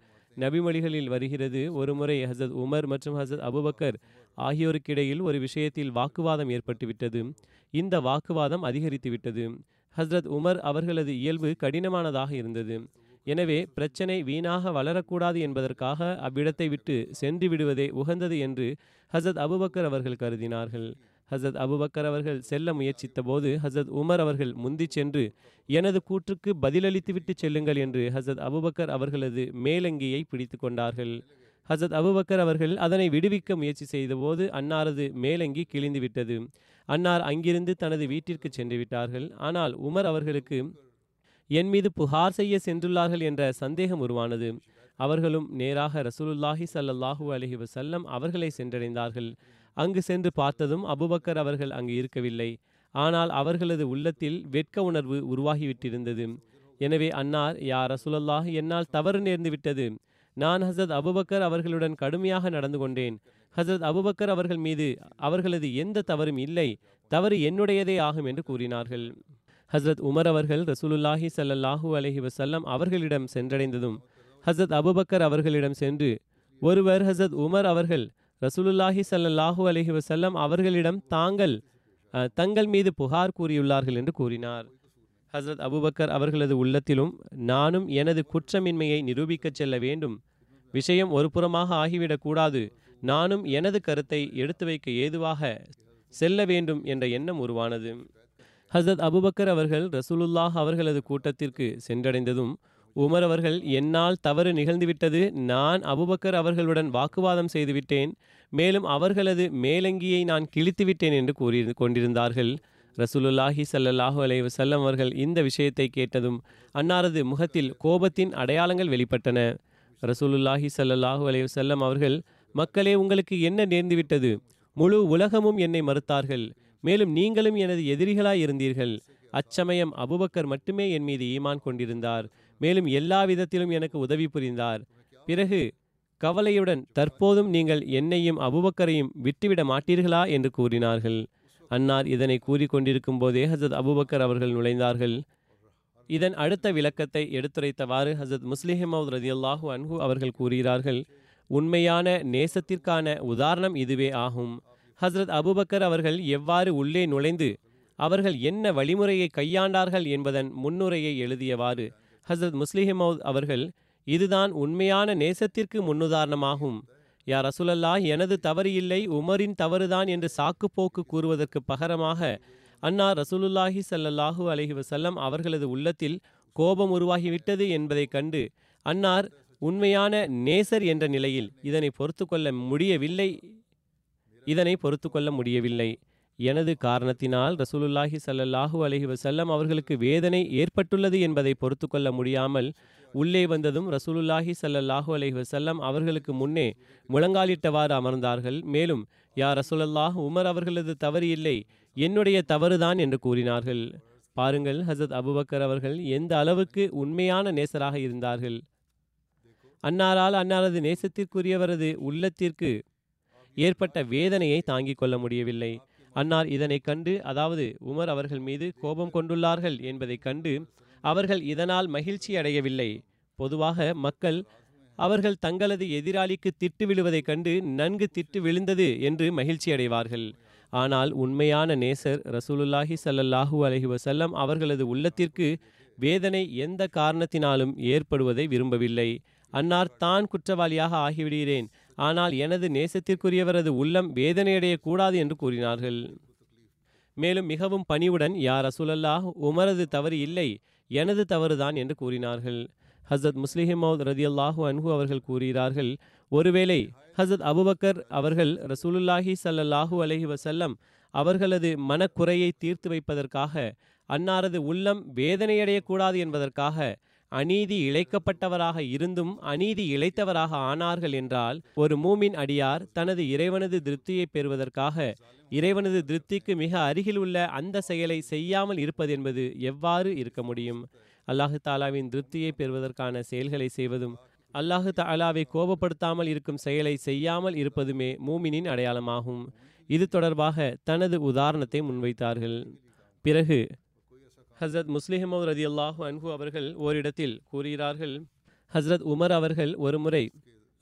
நபிமொழிகளில் வருகிறது, ஒரு முறை ஹஸரத் உமர் மற்றும் ஹஸரத் அபூபக்கர் ஆகியோருக்கிடையில் ஒரு விஷயத்தில் வாக்குவாதம் ஏற்பட்டுவிட்டது. இந்த வாக்குவாதம் அதிகரித்துவிட்டது. ஹஸரத் உமர் அவர்களது இயல்பு கடினமானதாக இருந்தது. எனவே பிரச்சனை வீணாக வளரக்கூடாது என்பதற்காக அவ்விடத்தை விட்டு சென்று விடுவதே உகந்தது என்று ஹஸரத் அபூபக்கர் அவர்கள் கருதினார்கள். ஹஸரத் அபூபக்கர் அவர்கள் செல்ல முயற்சித்த போது ஹஸரத் உமர் அவர்கள் முந்தி சென்று, எனது கூற்றுக்கு பதிலளித்துவிட்டு செல்லுங்கள் என்று ஹஸரத் அபூபக்கர் அவர்களது மேலங்கியை பிடித்து கொண்டார்கள். ஹசரத் அபூபக்கர் அவர்கள் அதனை விடுவிக்க முயற்சி செய்தபோது அன்னாரது மேலங்கி கிழிந்து விட்டது. அன்னார் அங்கிருந்து தனது வீட்டிற்கு சென்று விட்டார்கள். ஆனால் உமர் அவர்களுக்கு என் மீது புகார் செய்ய சென்றுள்ளார்கள் என்ற சந்தேகம் உருவானது. அவர்களும் நேராக ரசூலுல்லாஹி ஸல்லல்லாஹு அலைஹி வஸல்லம் அவர்களை சென்றடைந்தார்கள். அங்கு சென்று பார்த்ததும் அபூபக்கர் அவர்கள் அங்கு இருக்கவில்லை. ஆனால் அவர்களது உள்ளத்தில் வெட்க உணர்வு உருவாகிவிட்டிருந்தது. எனவே அன்னார், யா ரசூலுல்லாஹ், என்னால் தவறு நேர்ந்து விட்டது. நான் ஹசரத் அபூபக்கர் அவர்களுடன் கடுமையாக நடந்து கொண்டேன். ஹசரத் அபூபக்கர் அவர்கள் மீது அவர்களது எந்த தவறும் இல்லை, தவறு என்னுடையதே ஆகும் என்று கூறினார்கள். ஹசரத் உமர் அவர்கள் ரசூலுல்லாஹி ஸல்லல்லாஹு அலைஹி வஸல்லம் அவர்களிடம் சென்றடைந்ததும் ஹசரத் அபூபக்கர் அவர்களிடம் சென்று, ஒருவர் ஹசரத் உமர் அவர்கள் ரசூலுல்லாஹி ஸல்லல்லாஹு அலைஹி வஸல்லம் அவர்களிடம் தாங்கள் தங்கள் மீது புகார் கூறியுள்ளார்கள் என்று கூறினார். ஹசரத் அபூபக்கர் அவர்களது உள்ளத்திலும் நானும் எனது குற்றமின்மையை நிரூபிக்கச் செல்ல வேண்டும், விஷயம் ஒரு புறமாக ஆகிவிடக்கூடாது, நானும் எனது கருத்தை எடுத்து வைக்க ஏதுவாக செல்ல வேண்டும் என்ற எண்ணம் உருவானது. ஹசரத் அபூபக்கர் அவர்கள் ரசூலுல்லாஹ் அவர்களது கூட்டத்திற்கு சென்றடைந்ததும் உமர் அவர்கள், என்னால் தவறு நிகழ்ந்துவிட்டது, நான் அபூபக்கர் அவர்களுடன் வாக்குவாதம் செய்துவிட்டேன், மேலும் அவர்களது மேலங்கியை நான் கிழித்துவிட்டேன் என்று கூறி கொண்டிருந்தார்கள். ரசூலுல்லாஹி ஸல்லல்லாஹு அலைஹி வஸல்லம் அவர்கள் இந்த விஷயத்தை கேட்டதும் அன்னாரது முகத்தில் கோபத்தின் அடையாளங்கள் வெளிப்பட்டன. ரசூலுல்லாஹி ஸல்லல்லாஹு அலைஹி வஸல்லம் அவர்கள், மக்களே, உங்களுக்கு என்ன நேர்ந்துவிட்டது? முழு உலகமும் என்னை மறுத்தார்கள், மேலும் நீங்களும் எனது எதிரிகளாய் இருந்தீர்கள். அச்சமயம் அபூபக்கர் மட்டுமே என் மீது ஈமான் கொண்டிருந்தார், மேலும் எல்லா விதத்திலும் எனக்கு உதவி புரிந்தார். பிறகு கவலையுடன், தற்போதும் நீங்கள் என்னையும் அபூபக்கரையும் விட்டுவிட மாட்டீர்களா என்று கூறினார்கள். அன்னார் இதனை கூறி கொண்டிருக்கும் போதே ஹசரத் அபூபக்கர் அவர்கள் நுழைந்தார்கள். இதன் அடுத்த விளக்கத்தை எடுத்துரைத்தவாறு ஹசரத் முஸ்லிம் மவ்த் ரதியல்லாஹு அன்ஹு அவர்கள் கூறுகிறார்கள், உண்மையான நேசத்திற்கான உதாரணம் இதுவே ஆகும். ஹசரத் அபூபக்கர் அவர்கள் எவ்வாறு உள்ளே நுழைந்து அவர்கள் என்ன வழிமுறையை கையாண்டார்கள் என்பதன் முன்னுரையை எழுதியவாறு ஹசரத் முஸ்லிம் மவ்த் அவர்கள், இதுதான் உண்மையான நேசத்திற்கு முன்னுதாரணமாகும். யா ரசூலல்லாஹ், எனது தவறு இல்லை, உமரின் தவறுதான் என்று சாக்கு போக்கு கூறுவதற்கு பகரமாக அன்னார் ரசூலுல்லாஹி ஸல்லல்லாஹு அலைஹி வஸல்லம் அவர்களது உள்ளத்தில் கோபம் உருவாகிவிட்டது என்பதை கண்டு அன்னார் உண்மையான நேசர் என்ற நிலையில் இதனை பொறுத்து கொள்ள முடியவில்லை இதனை பொறுத்து கொள்ள முடியவில்லை. எனது காரணத்தினால் ரசூலுல்லாஹி ஸல்லல்லாஹு அலைஹி வஸல்லம் அவர்களுக்கு வேதனை ஏற்பட்டுள்ளது என்பதை பொறுத்து கொள்ள முடியாமல் உள்ளே வந்ததும் ரசூலுல்லாஹி ஸல்லல்லாஹு அலைஹி வஸல்லம் அவர்களுக்கு முன்னே முழங்காலிட்டவாறு அமர்ந்தார்கள். மேலும், யா ரசூலல்லாஹ், உமர் அவர்களது தவறு இல்லை, என்னுடைய தவறுதான் என்று கூறினார்கள். பாருங்கள், ஹசரத் அபூபக்கர் அவர்கள் எந்த அளவுக்கு உண்மையான நேசராக இருந்தார்கள். அன்னாரால் அன்னாரது நேசத்திற்குரியவரது உள்ளத்திற்கு ஏற்பட்ட வேதனையை தாங்கிக் கொள்ள முடியவில்லை. அன்னார் இதனை கண்டு, அதாவது உமர் அவர்கள் மீது கோபம் கொண்டுள்ளார்கள் என்பதை கண்டு அவர்கள் இதனால் மகிழ்ச்சி அடையவில்லை. பொதுவாக மக்கள் அவர்கள் தங்களது எதிராளிக்கு திட்டு விழுவதை கண்டு நன்கு திட்டு விழுந்தது என்று மகிழ்ச்சி அடைவார்கள். ஆனால் உண்மையான நேசர் ரசூலுல்லாஹி ஸல்லல்லாஹு அலைஹி வஸல்லம் அவர்களது உள்ளத்திற்கு வேதனை எந்த காரணத்தினாலும் ஏற்படுவதை விரும்பவில்லை. அன்னார், தான் குற்றவாளியாக ஆகிவிடுகிறேன், ஆனால் எனது நேசத்திற்குரியவரது உள்ளம் வேதனையடையக்கூடாது என்று கூறினார்கள். மேலும் மிகவும் பணிவுடன், யா ரசூலல்லாஹ், உமரது தவறு இல்லை, எனது தவறுதான் என்று கூறினார்கள். ஹசரத் முஸ்லிம் மவ்த் ரதியல்லாஹு அன்ஹு அவர்கள் கூறுகிறார்கள், ஒருவேளை ஹசரத் அபூபக்கர் அவர்கள் ரசூலுல்லாஹி ஸல்லல்லாஹு அலைஹி வஸல்லம் அவர்களது மனக்குறையை தீர்த்து வைப்பதற்காக, அன்னாரது உள்ளம் வேதனையடையக்கூடாது என்பதற்காக அநீதி இழைக்கப்பட்டவராக இருந்தும் அநீதி இழைத்தவராக ஆனார்கள் என்றால், ஒரு மூமின் அடியார் தனது இறைவனது திருப்தியை பெறுவதற்காக இறைவனது திருப்திக்கு மிக அருகில் உள்ள அந்த செயலை செய்யாமல் இருப்பது என்பது எவ்வாறு இருக்க முடியும்? அல்லாஹு தாலாவின் திருப்தியை பெறுவதற்கான செயல்களை செய்வதும் அல்லாஹு தாலாவை கோபப்படுத்தாமல் இருக்கும் செயலை செய்யாமல் இருப்பதுமே மூமினின் அடையாளமாகும். இது தொடர்பாக தனது உதாரணத்தை முன்வைத்தார்கள். பிறகு ஹசரத் முஸ்லிம் மவ்த் ரதியல்லாஹு அன்ஹு அவர்கள் ஓரிடத்தில் கூறுகிறார்கள், ஹசரத் உமர் அவர்கள் ஒரு முறை,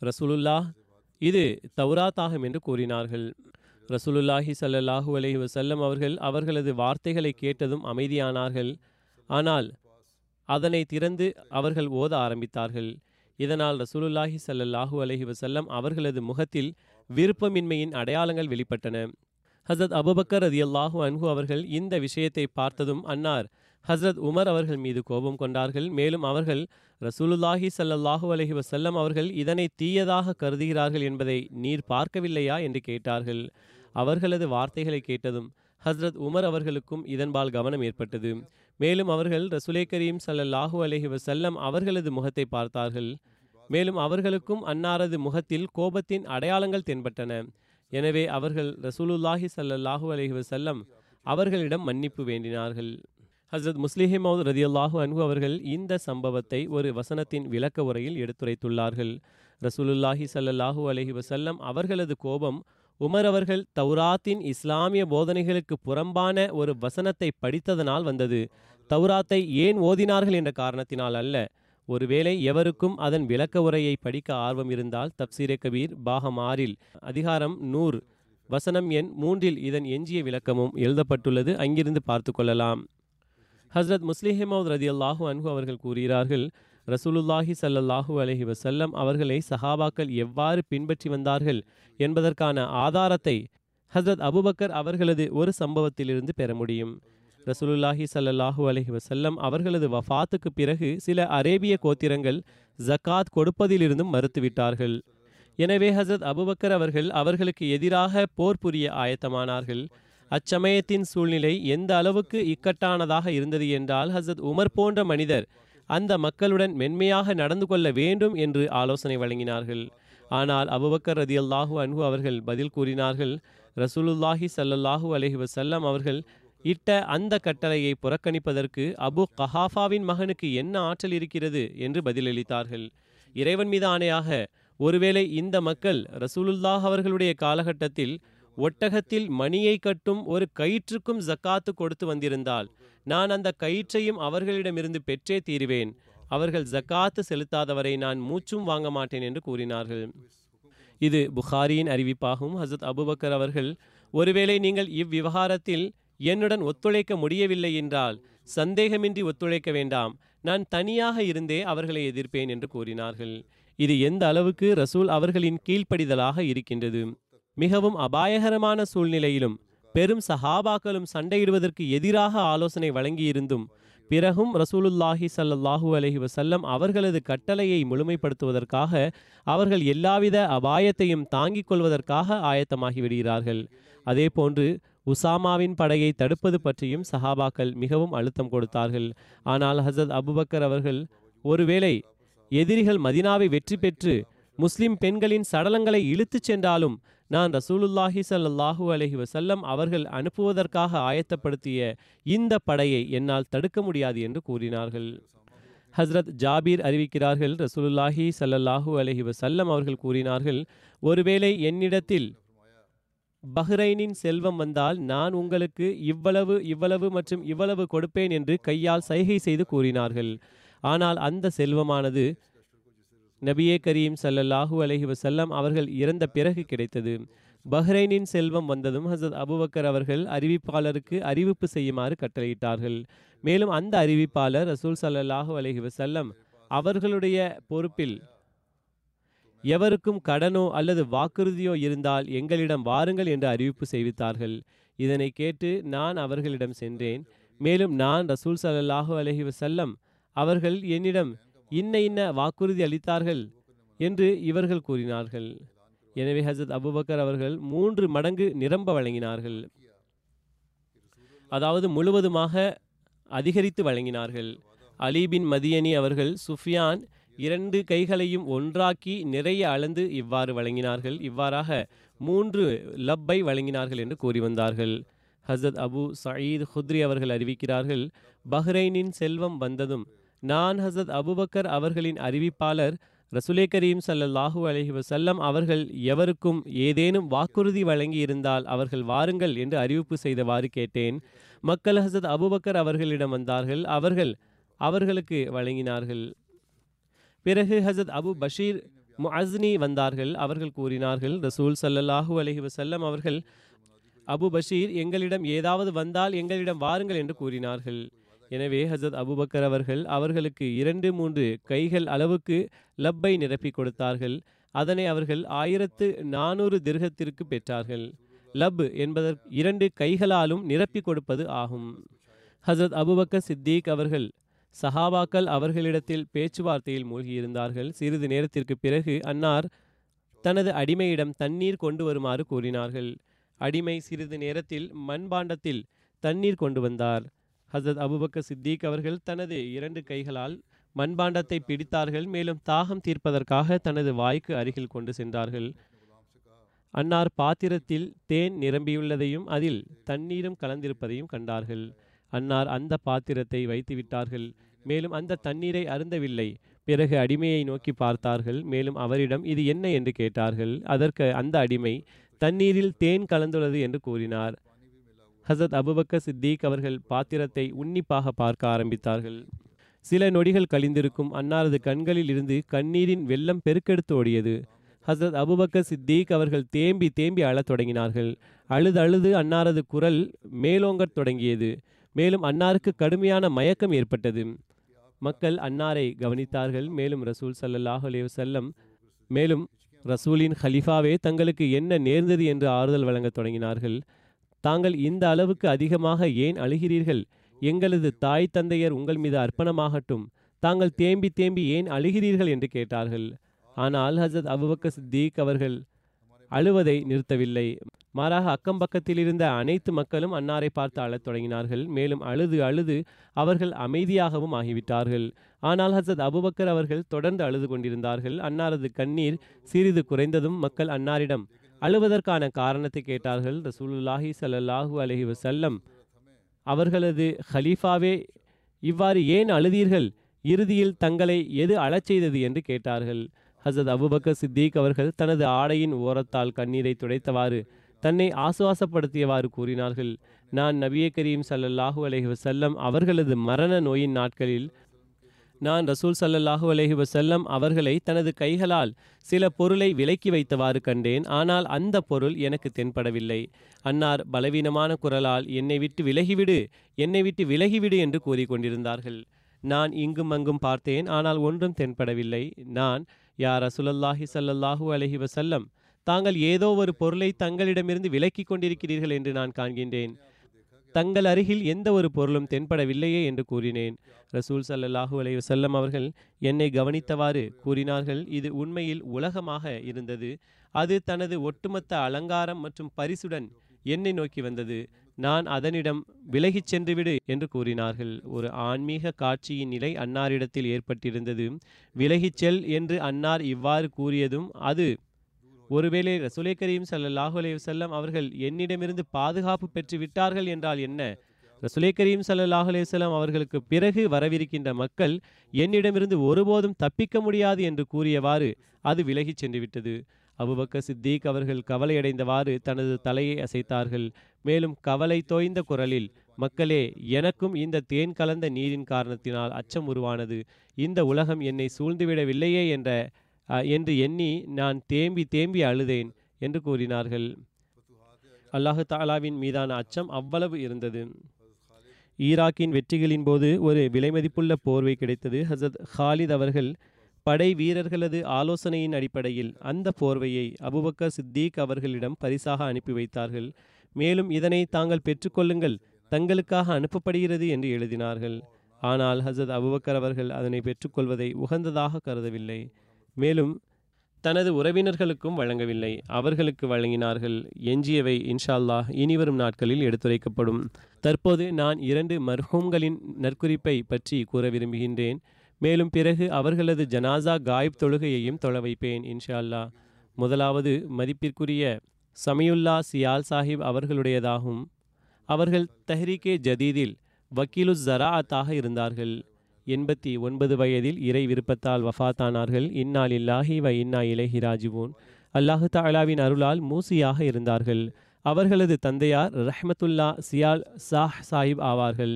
ரசூலுல்லாஹ், இது தௌராத் ஆகும் என்று கூறினார்கள். ரசூலுல்லாஹி ஸல்லல்லாஹு அலைஹி வஸல்லம் அவர்கள் அவர்களது வார்த்தைகளை கேட்டதும் அமைதியானார்கள். ஆனால் அதனை திறந்து அவர்கள் ஓத ஆரம்பித்தார்கள். இதனால் ரசூலுல்லாஹி ஸல்லல்லாஹு அலைஹி வஸல்லம் அவர்களது முகத்தில் விருப்பமின்மையின் அடையாளங்கள் வெளிப்பட்டன. ஹசரத் அபூபக்கர் ரதியல்லாஹு அன்ஹு அவர்கள் இந்த விஷயத்தை பார்த்ததும் அன்னார் ஹஸ்ரத் உமர் அவர்கள் மீது கோபம் கொண்டார்கள். மேலும் அவர்கள் ரசூலுல்லாஹி ஸல்லல்லாஹு அலைஹி வஸல்லம் அவர்கள் இதனை தீயதாக கருதுகிறார்கள் என்பதை நீர் பார்க்கவில்லையா என்று கேட்டார்கள். அவர்களது வார்த்தைகளை கேட்டதும் ஹஸ்ரத் உமர் அவர்களுக்கும் இதன்பால் கவனம் ஏற்பட்டது. மேலும் அவர்கள் ரசூலே கரீம் ஸல்லல்லாஹு அலைஹி வஸல்லம் அவர்களது முகத்தை பார்த்தார்கள். மேலும் அவர்களுக்கும் அன்னாரது முகத்தில் கோபத்தின் அடையாளங்கள் தென்பட்டன. எனவே அவர்கள் ரசூலுல்லாஹி ஸல்லல்லாஹு அலைஹி வஸல்லம் அவர்களிடம் மன்னிப்பு வேண்டினார்கள். ஹஸ்ரத் முஸ்லிஹ் மௌத் ரதியல்லாஹு அன்ஹு அவர்கள் இந்த சம்பவத்தை ஒரு வசனத்தின் விளக்க உரையில் எடுத்துரைத்துள்ளார்கள். ரசூலுல்லாஹி ஸல்லல்லாஹு அலைஹி வஸல்லம் அவர்களது கோபம் உமர் அவர்கள் தௌராத்தின் இஸ்லாமிய போதனைகளுக்கு புறம்பான ஒரு வசனத்தை படித்ததனால் வந்தது. தௌராத்தை ஏன் ஓதினார்கள் என்ற காரணத்தினால் அல்ல. ஒருவேளை எவருக்கும் அதன் விளக்க உரையை படிக்க ஆர்வம் இருந்தால் தப்சீரே கபீர் பாகம் ஆறில் அதிகாரம் நூறு வசனம் எண் மூன்றில் இதன் எஞ்சிய விளக்கமும் எழுதப்பட்டுள்ளது. அங்கிருந்து பார்த்து கொள்ளலாம். ஹஸ்ரத் முஸ்லிஹ் மௌத் ரதியல்லாஹு அன்ஹு அவர்கள் கூறுகிறார்கள், ரசூலுல்லாஹி ஸல்லல்லாஹு அலைஹி வஸல்லம் அவர்களை சஹாபாக்கள் எவ்வாறு பின்பற்றி வந்தார்கள் என்பதற்கான ஆதாரத்தை ஹஸ்ரத் அபூபக்கர் அவர்களது ஒரு சம்பவத்திலிருந்து பெற முடியும். ரசூலுல்லாஹி ஸல்லல்லாஹு அலைஹி வஸல்லம் அவர்களது வஃபாத்துக்கு பிறகு சில அரேபிய கோத்திரங்கள் ஜக்காத் கொடுப்பதிலிருந்தும் மறுத்துவிட்டார்கள். எனவே ஹஸ்ரத் அபூபக்கர் அவர்கள் அவர்களுக்கு எதிராக போர் புரிய ஆயத்தமானார்கள். அச்சமயத்தின் சூழ்நிலை எந்த அளவுக்கு இக்கட்டானதாக இருந்தது என்றால், ஹஸ்ரத் உமர் போன்ற மனிதர் அந்த மக்களுடன் மென்மையாக நடந்து கொள்ள வேண்டும் என்று ஆலோசனை வழங்கினார்கள். ஆனால் அபூபக்கர் ரதியல்லாஹு அன்ஹு அவர்கள் பதில் கூறினார்கள், ரசூலுல்லாஹி ஸல்லல்லாஹு அலைஹி வஸல்லம் அவர்கள் இட்ட அந்த கட்டளையை புறக்கணிப்பதற்கு அபு கஹாஃபாவின் மகனுக்கு என்ன ஆற்றல் இருக்கிறது என்று பதிலளித்தார்கள். இறைவன் மீது ஆணையாக, ஒருவேளை இந்த மக்கள் ரசூலுல்லாஹ் அவர்களுடைய காலகட்டத்தில் ஒட்டகத்தில் மணியை கட்டும் ஒரு கயிற்றுக்கும் ஜக்காத்து கொடுத்து வந்திருந்தால் நான் அந்த கயிற்றையும் அவர்களிடமிருந்து பெற்றே தீருவேன். அவர்கள் ஜக்காத்து செலுத்தாதவரை நான் மூச்சும் வாங்க மாட்டேன் என்று கூறினார்கள். இது புகாரியின் அறிவிப்பாகும். ஹசத் அபூபக்கர் அவர்கள், ஒருவேளை நீங்கள் இவ்விவகாரத்தில் என்னுடன் ஒத்துழைக்க முடியவில்லை என்றால் சந்தேகமின்றி ஒத்துழைக்க வேண்டாம், நான் தனியாக இருந்தே அவர்களை எதிர்ப்பேன் என்று கூறினார்கள். இது எந்த அளவுக்கு ரசூல் அவர்களின் கீழ்ப்படிதலாக இருக்கின்றது. மிகவும் அபாயகரமான சூழ்நிலையிலும் பெரும் சஹாபாக்களும் சண்டையிடுவதற்கு எதிராக ஆலோசனை வழங்கியிருந்தும் பிறகும் ரசூலுல்லாஹி ஸல்லல்லாஹு அலைஹி வஸல்லம் அவர்களது கட்டளையை முழுமைப்படுத்துவதற்காக அவர்கள் எல்லாவித அபாயத்தையும் தாங்கிக் கொள்வதற்காக ஆயத்தமாகிவிடுகிறார்கள். அதே போன்று உசாமாவின் படையை தடுப்பது பற்றியும் சஹாபாக்கள் மிகவும் அழுத்தம் கொடுத்தார்கள். ஆனால் ஹஸரத் அபூபக்கர் அவர்கள், ஒருவேளை எதிரிகள் மதினாவை வெற்றி பெற்று முஸ்லிம் பெண்களின் சடலங்களை இழுத்துச் சென்றாலும் நான் ரசூலுல்லாஹி ஸல்லல்லாஹு அலைஹி வஸல்லம் அவர்கள் அனுப்புவதற்காக ஆயத்தப்படுத்திய இந்த படையை என்னால் தடுக்க முடியாது என்று கூறினார்கள். ஹஸ்ரத் ஜாபீர் அறிவிக்கிறார்கள், ரசூலுல்லாஹி ஸல்லல்லாஹு அலைஹி வஸல்லம் அவர்கள் கூறினார்கள், ஒருவேளை என்னிடத்தில் பஹ்ரைனின் செல்வம் வந்தால் நான் உங்களுக்கு இவ்வளவு இவ்வளவு மற்றும் இவ்வளவு கொடுப்பேன் என்று கையால் சைகை செய்து கூறினார்கள். ஆனால் அந்த செல்வமானது நபியே கரீம் ஸல்லல்லாஹு அலைஹி வஸல்லம் அவர்கள் இறந்த பிறகு கிடைத்தது. பஹ்ரைனின் செல்வம் வந்ததும் ஹஸரத் அபூபக்கர் அவர்கள் அறிவிப்பாளருக்கு அறிவிப்பு செய்யுமாறு கட்டளையிட்டார்கள். மேலும் அந்த அறிவிப்பாளர் ரசூல் ஸல்லல்லாஹு அலைஹி வஸல்லம் அவர்களுடைய பொறுப்பில் எவருக்கும் கடனோ அல்லது வாக்குறுதியோ இருந்தால் எங்களிடம் வாருங்கள் என்று அறிவிப்பு செய்வித்தார்கள். இதனை கேட்டு நான் அவர்களிடம் சென்றேன். மேலும் நான் ரசூல் ஸல்லல்லாஹு அலைஹி வஸல்லம் அவர்கள் என்னிடம் இன்ன இன்ன வாக்குறுதி அளித்தார்கள் என்று இவர்கள் கூறினார்கள். எனவே ஹஸரத் அபூபக்கர் அவர்கள் மூன்று மடங்கு நிரம்ப வழங்கினார்கள், அதாவது முழுவதுமாக அதிகரித்து வழங்கினார்கள். அலிபின் மதியனி அவர்கள், சுஃபியான் இரண்டு கைகளையும் ஒன்றாக்கி நிறைய அளந்து இவ்வாறு வழங்கினார்கள். இவ்வாறாக மூன்று லப்பை வழங்கினார்கள் என்று கூறி வந்தார்கள். ஹஸரத் அபு சயீத் ஹுத்ரி அவர்கள் அறிவிக்கிறார்கள், பஹ்ரைனின் செல்வம் வந்ததும் நான் ஹஸரத் அபூபக்கர் அவர்களின் அறிவிப்பாளர் ரசூலே கரீம் ஸல்லல்லாஹு அலைஹி வஸல்லம் அவர்கள் எவருக்கும் ஏதேனும் வாக்குறுதி வழங்கி இருந்தால் அவர்கள் வாருங்கள் என்று அறிவிப்பு செய்தவாறு கேட்டேன். மக்கள் ஹஸரத் அபூபக்கர் அவர்களிடம் வந்தார்கள். அவர்கள் அவர்களுக்கு வழங்கினார்கள். பிறகு ஹஸரத் அபு பஷீர் முஅஸ்னி வந்தார்கள். அவர்கள் கூறினார்கள், ரசூல் ஸல்லல்லாஹு அலைஹி வஸல்லம் அவர்கள், அபு பஷீர் எங்களிடம் ஏதாவது வந்தால் எங்களிடம் வாருங்கள் என்று கூறினார்கள். எனவே ஹஸரத் அபூபக்கர் அவர்கள் அவர்களுக்கு இரண்டு மூன்று கைகள் அளவுக்கு லப்பை நிரப்பி கொடுத்தார்கள். அதனை அவர்கள் ஆயிரத்து நானூறு திர்ஹத்திற்கு பெற்றார்கள். லப் என்பதற்கு இரண்டு கைகளாலும் நிரப்பி கொடுப்பது ஆகும். ஹசரத் அபூபக்கர் சித்தீக் அவர்கள் சஹாபாக்கள் அவர்களிடத்தில் பேச்சுவார்த்தையில் மூழ்கியிருந்தார்கள். சிறிது நேரத்திற்கு பிறகு அன்னார் தனது அடிமையிடம் தண்ணீர் கொண்டு வருமாறு கூறினார்கள். அடிமை சிறிது நேரத்தில் மண்பாண்டத்தில் தண்ணீர் கொண்டு வந்தார். ஹசரத் அபூபக்கர் சித்தீக் அவர்கள் தனது இரண்டு கைகளால் மண்பாண்டத்தை பிடித்தார்கள். மேலும் தாகம் தீர்ப்பதற்காக தனது வாய்க்கு அருகில் கொண்டு சென்றார்கள். அன்னார் பாத்திரத்தில் தேன் நிரம்பியுள்ளதையும் அதில் தண்ணீரும் கலந்திருப்பதையும் கண்டார்கள். அன்னார் அந்த பாத்திரத்தை வைத்து விட்டார்கள். மேலும் அந்த தண்ணீரை அருந்தவில்லை. பிறகு அடிமையை நோக்கி பார்த்தார்கள். மேலும் அவரிடம் இது என்ன என்று கேட்டார்கள். அதற்கு அந்த அடிமை தண்ணீரில் தேன் கலந்துள்ளது என்று கூறினார். ஹசரத் அபூபக்கர் சித்தீக் அவர்கள் பாத்திரத்தை உன்னிப்பாக பார்க்க ஆரம்பித்தார்கள். சில நொடிகள் கழிந்திருக்கும் அன்னாரது கண்களில் இருந்து கண்ணீரின் வெள்ளம் பெருக்கெடுத்து ஓடியது. ஹசரத் அபூபக்கர் சித்தீக் அவர்கள் தேம்பி தேம்பி அழத் தொடங்கினார்கள். அழுது அழுது அன்னாரது குரல் மேலோங்கத் தொடங்கியது. மேலும் அன்னாருக்கு கடுமையான மயக்கம் ஏற்பட்டது. மக்கள் அன்னாரை கவனித்தார்கள். மேலும் ரசூல் ஸல்லல்லாஹு அலைஹி வஸல்லம் மேலும் ரசூலின் ஹலிஃபாவே தங்களுக்கு என்ன நேர்ந்தது என்று ஆறுதல் வழங்கத் தொடங்கினார்கள். தாங்கள் இந்த அளவுக்கு அதிகமாக ஏன் அழுகிறீர்கள்? எங்களது தாய் தந்தையர் உங்கள் மீது அர்ப்பணமாகட்டும். தாங்கள் தேம்பி தேம்பி ஏன் அழுகிறீர்கள் என்று கேட்டார்கள். ஆனால் ஹஜ்ரத் அபூபக்கர் சித்தீக் அவர்கள் அழுவதை நிறுத்தவில்லை. மாறாக அக்கம் பக்கத்தில் இருந்த அனைத்து மக்களும் அன்னாரை பார்த்து அழத் தொடங்கினார்கள். மேலும் அழுது அழுது அவர்கள் அமைதியாகவும் ஆகிவிட்டார்கள். ஆனால் ஹசரத் அபூபக்கர் அவர்கள் தொடர்ந்து அழுது கொண்டிருந்தார்கள். அன்னாரது கண்ணீர் சிறிது குறைந்ததும் மக்கள் அன்னாரிடம் அழுவதற்கான காரணத்தை கேட்டார்கள். ரசூலுல்லாஹி ஸல்லல்லாஹு அலைஹி வஸல்லம் அவர்களது ஹலீஃபாவே இவ்வாறு ஏன் அழுதீர்கள்? இறுதியில் தங்களை எது அழச் செய்தது என்று கேட்டார்கள். ஹசரத் அபூபக்கர் சித்தீக் அவர்கள் தனது ஆடையின் ஓரத்தால் கண்ணீரை துடைத்தவாறு தன்னை ஆசுவாசப்படுத்தியவாறு கூறினார்கள். நான் நபியே கரீம் ஸல்லல்லாஹு அலைஹி வஸல்லம் அவர்களது மரண நோயின் நாட்களில் நான் ரசூல் ஸல்லல்லாஹு அலைஹி வஸல்லம் அவர்களை தனது கைகளால் சில பொருளை விலக்கி வைத்தவாறு கண்டேன். ஆனால் அந்த பொருள் எனக்கு தென்படவில்லை. அன்னார் பலவீனமான குரலால் என்னை விட்டு விலகிவிடு என்னை விட்டு விலகிவிடு என்று கூறிக்கொண்டிருந்தார்கள். நான் இங்கும் அங்கும் பார்த்தேன். ஆனால் ஒன்றும் தென்படவில்லை. நான் யா ரசூலுல்லாஹி ஸல்லல்லாஹு அலைஹி வஸல்லம் தாங்கள் ஏதோ ஒரு பொருளை தங்களிடமிருந்து விலக்கி கொண்டிருக்கிறீர்கள் என்று நான் காண்கின்றேன். தங்கள் அருகில் எந்த ஒரு பொருளும் தென்படவில்லையே என்று கூறினேன். ரசூல் ஸல்லல்லாஹு அலைஹி வஸல்லம் அவர்கள் என்னை கவனித்தவாறு கூறினார்கள். இது உண்மையில் உலகமாக இருந்தது. அது தனது ஒட்டுமொத்த அலங்காரம் மற்றும் பரிசுடன் என்னை நோக்கி வந்தது. நான் அதனிடம் விலகிச் சென்றுவிடு என்று கூறினார்கள். ஒரு ஆன்மீக காட்சியின் நிலை அன்னாரிடத்தில் ஏற்பட்டிருந்தது. விலகிச் செல் என்று அன்னார் இவ்வாறு கூறியதும் அது ஒருவேளை ரசூலே கரீம் ஸல்லல்லாஹு அலைஹி வஸல்லம் அவர்கள் என்னிடமிருந்து பாதுகாப்பு பெற்று விட்டார்கள் என்றால் என்ன? ரசூலே கரீம் ஸல்லல்லாஹு அலைஹி வஸல்லம் அவர்களுக்கு பிறகு வரவிருக்கின்ற மக்கள் என்னிடமிருந்து ஒருபோதும் தப்பிக்க முடியாது என்று கூறியவாறு அது விலகிச் சென்று விட்டது. அபூபக்கர் சித்தீக் அவர்கள் கவலையடைந்தவாறு தனது தலையை அசைத்தார்கள். மேலும் கவலை தோய்ந்த குரலில், மக்களே, எனக்கும் இந்த தேன் கலந்த நீரின் காரணத்தினால் அச்சம் உருவானது. இந்த உலகம் என்னை சூழ்ந்துவிடவில்லையே என்ற என்று எண்ணி நான் தேம்பி தேம்பி அழுதேன் என்று கூறினார்கள். அல்லாஹு தஆலாவின் மீதான அச்சம் அவ்வளவு இருந்தது. ஈராக்கின் வெற்றிகளின் போது ஒரு விலைமதிப்புள்ள போர்வை கிடைத்தது. ஹசரத் ஹாலித் அவர்கள் படை வீரர்களது ஆலோசனையின் அடிப்படையில் அந்த போர்வையை அபூபக்கர் சித்தீக் அவர்களிடம் பரிசாக அனுப்பி வைத்தார்கள். மேலும் இதனை தாங்கள் பெற்றுக்கொள்ளுங்கள், தங்களுக்காக அனுப்பப்படுகிறது என்று எழுதினார்கள். ஆனால் ஹசரத் அபூபக்கர் அவர்கள் அதனை பெற்றுக்கொள்வதை உகந்ததாக கருதவில்லை. மேலும் தனது உறவினர்களுக்கும் வழங்கவில்லை, அவர்களுக்கு வழங்கினார்கள். எஞ்சியவை இன்ஷா அல்லாஹ் இனிவரும் நாட்களில் எடுத்துரைக்கப்படும். தற்போது நான் இரண்டு மர்ஹூம்களின் நற்குறிப்பை பற்றி கூற விரும்புகின்றேன். மேலும் பிறகு அவர்களது ஜனாசா காயிப் தொழுகையையும் தொழ வைப்பேன் இன்ஷா அல்லாஹ். முதலாவது மதிப்பிற்குரிய சமியுல்லா சியால் சாஹிப் அவர்களுடையதாகும். அவர்கள் தஹ்ரீகே ஜதீதில் வக்கீலு ஜராஅத்தாக இருந்தார்கள். எண்பத்தி ஒன்பது வயதில் இறை விருப்பத்தால் வஃபாத்தானார்கள். இன்னா லில்லாஹி வ இன்னா இலைஹி ராஜிவூன். அல்லாஹு தஆலாவின் அருளால் மூசியாக இருந்தார்கள். அவர்களது தந்தையார் ரஹ்மத்துல்லா சியால் சாஹ் சாஹிப் ஆவார்கள்.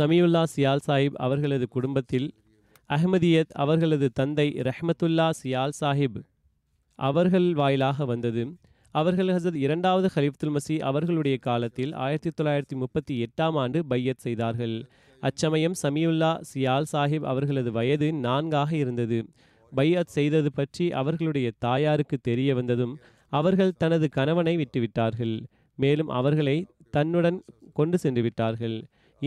சமியுல்லா சியால் சாஹிப் அவர்களது குடும்பத்தில் அஹ்மதியத் அவர்களது தந்தை ரஹ்மத்துல்லா சியால் சாஹிப் அவர்கள் வாயிலாக வந்தது. அவர்கள் ஹசரத் இரண்டாவது ஹலீஃபத்துல் மஸீஹ் அவர்களுடைய காலத்தில் ஆயிரத்தி தொள்ளாயிரத்தி முப்பத்தி எட்டாம் ஆண்டு பையத் செய்தார்கள். அச்சமயம் சமியுல்லா சியால் சாஹிப் அவர்களது வயது நான்காக இருந்தது. பையத் செய்தது பற்றி அவர்களுடைய தாயாருக்கு தெரிய வந்ததும் அவர்கள் தனது கணவனை விட்டுவிட்டார்கள். மேலும் அவர்களை தன்னுடன் கொண்டு சென்று விட்டார்கள்.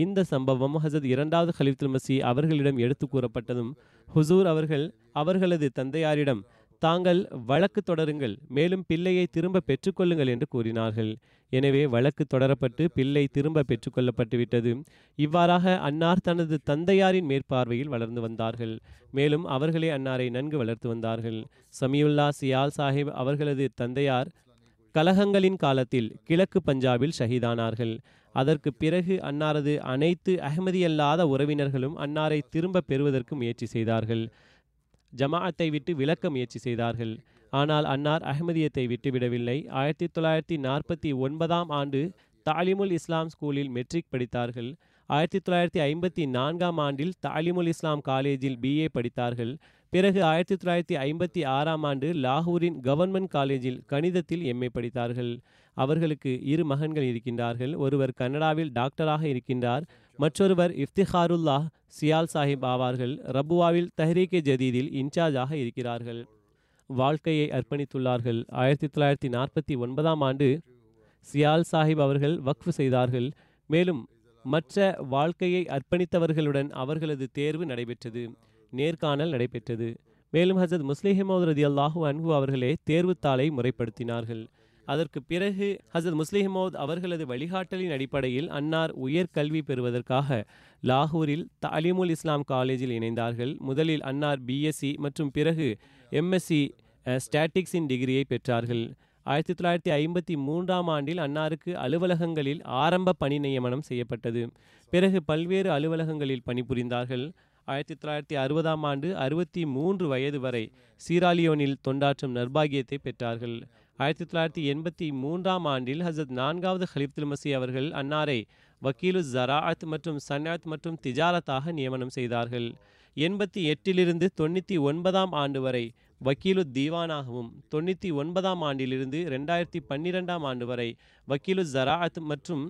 இந்த சம்பவம் ஹசரத் இரண்டாவது கலீஃபத்துல் மஸீஹ் அவர்களிடம் எடுத்து கூறப்பட்டதும் ஹுசூர் அவர்கள் அவர்களது தந்தையாரிடம் தாங்கள் வழக்கு தொடருங்கள், மேலும் பிள்ளையை திரும்ப பெற்றுக்கொள்ளுங்கள் என்று கூறினார்கள். எனவே வழக்கு தொடரப்பட்டு பிள்ளை திரும்ப பெற்றுக்கொள்ளப்பட்டுவிட்டது. இவ்வாறாக அன்னார் தனது தந்தையாரின் மேற்பார்வையில் வளர்ந்து வந்தார்கள். மேலும் அவர்களே அன்னாரை நன்கு வளர்த்து வந்தார்கள். சமியுல்லா சியால் சாஹிப் அவர்களது தந்தையார் கலகங்களின் காலத்தில் கிழக்கு பஞ்சாபில் ஷஹீதானார்கள். அதற்கு பிறகு அன்னாரது அனைத்து அஹ்மதியல்லாத உறவினர்களும் அன்னாரை திரும்ப பெறுவதற்கு முயற்சி செய்தார்கள். ஜமாஅத்தை விட்டு விலக்க முயற்சி செய்தார்கள். ஆனால் அன்னார் அஹ்மதியத்தை விட்டுவிடவில்லை. ஆயிரத்தி தொள்ளாயிரத்தி நாற்பத்தி ஒன்பதாம் ஆண்டு தாலிமுல் இஸ்லாம் ஸ்கூலில் மெட்ரிக் படித்தார்கள். ஆயிரத்தி தொள்ளாயிரத்தி ஐம்பத்தி நான்காம் ஆண்டில் தாலிமுல் இஸ்லாம் காலேஜில் பிஏ படித்தார்கள். பிறகு ஆயிரத்தி தொள்ளாயிரத்தி ஐம்பத்தி ஆறாம் ஆண்டு லாகூரின் கவர்மெண்ட் காலேஜில் கணிதத்தில் எம்ஏ படித்தார்கள். அவர்களுக்கு இரு மகன்கள் இருக்கின்றார்கள். ஒருவர் கனடாவில் டாக்டராக இருக்கின்றார். மற்றொருவர் இஃப்திகாருல்லா சியால் சாஹிப் ஆவார்கள். ரபுவாவில் தஹ்ரீக்-இ ஜதீதில் இன்சார்ஜாக இருக்கிறார்கள். வாழ்க்கையை அர்ப்பணித்துள்ளார்கள். ஆயிரத்தி தொள்ளாயிரத்தி நாற்பத்தி ஒன்பதாம் ஆண்டு சியால் சாஹிப் அவர்கள் வக்ஃப் செய்தார்கள். மேலும் மற்ற வாழ்க்கையை அர்ப்பணித்தவர்களுடன் அவர்களது தேர்வு நடைபெற்றது, நேர்காணல் நடைபெற்றது. மேலும் ஹஜ்ரத் முஸ்லிஹ் மௌத் ரதியல்லாஹு அன்ஹு அவர்களே தேர்வுத்தாளை முறைப்படுத்தினார்கள். அதற்கு பிறகு ஹஜ்ரத் முஸ்லிஹ் மௌத் அவர்களது வழிகாட்டலின் அடிப்படையில் அன்னார் உயர்கல்வி பெறுவதற்காக லாகூரில் தாலிமுல் இஸ்லாம் காலேஜில் இணைந்தார்கள். முதலில் அன்னார் பிஎஸ்சி மற்றும் பிறகு எம்எஸ்சி ஸ்டாட்டிக்ஸின் டிகிரியை பெற்றார்கள். ஆயிரத்தி தொள்ளாயிரத்தி ஐம்பத்தி மூன்றாம் ஆண்டில் அன்னாருக்கு அலுவலகங்களில் ஆரம்ப பணி நியமனம் செய்யப்பட்டது. பிறகு பல்வேறு அலுவலகங்களில் பணிபுரிந்தார்கள். ஆயிரத்தி தொள்ளாயிரத்தி அறுபதாம் ஆண்டு அறுபத்தி மூன்று வயது வரை சீராலியோனில் தொண்டாற்றும் நர்பாகியத்தை பெற்றார்கள். ஆயிரத்தி தொள்ளாயிரத்தி எண்பத்தி மூன்றாம் ஆண்டில் ஹசரத் நான்காவது கலீஃபத்துல் மஸீஹ் அவர்கள் அன்னாரை வக்கீலு ஜராஅத் மற்றும் சன்அத் மற்றும் திஜாரத்தாக நியமனம் செய்தார்கள். எண்பத்தி எட்டிலிருந்து தொண்ணூற்றி ஒன்பதாம் ஆண்டு வரை வக்கீலு தீவானாகவும், தொண்ணூற்றி ஒன்பதாம் ஆண்டிலிருந்து ரெண்டாயிரத்தி பன்னிரெண்டாம் ஆண்டு வரை வக்கீலு ஜராஅத் மற்றும்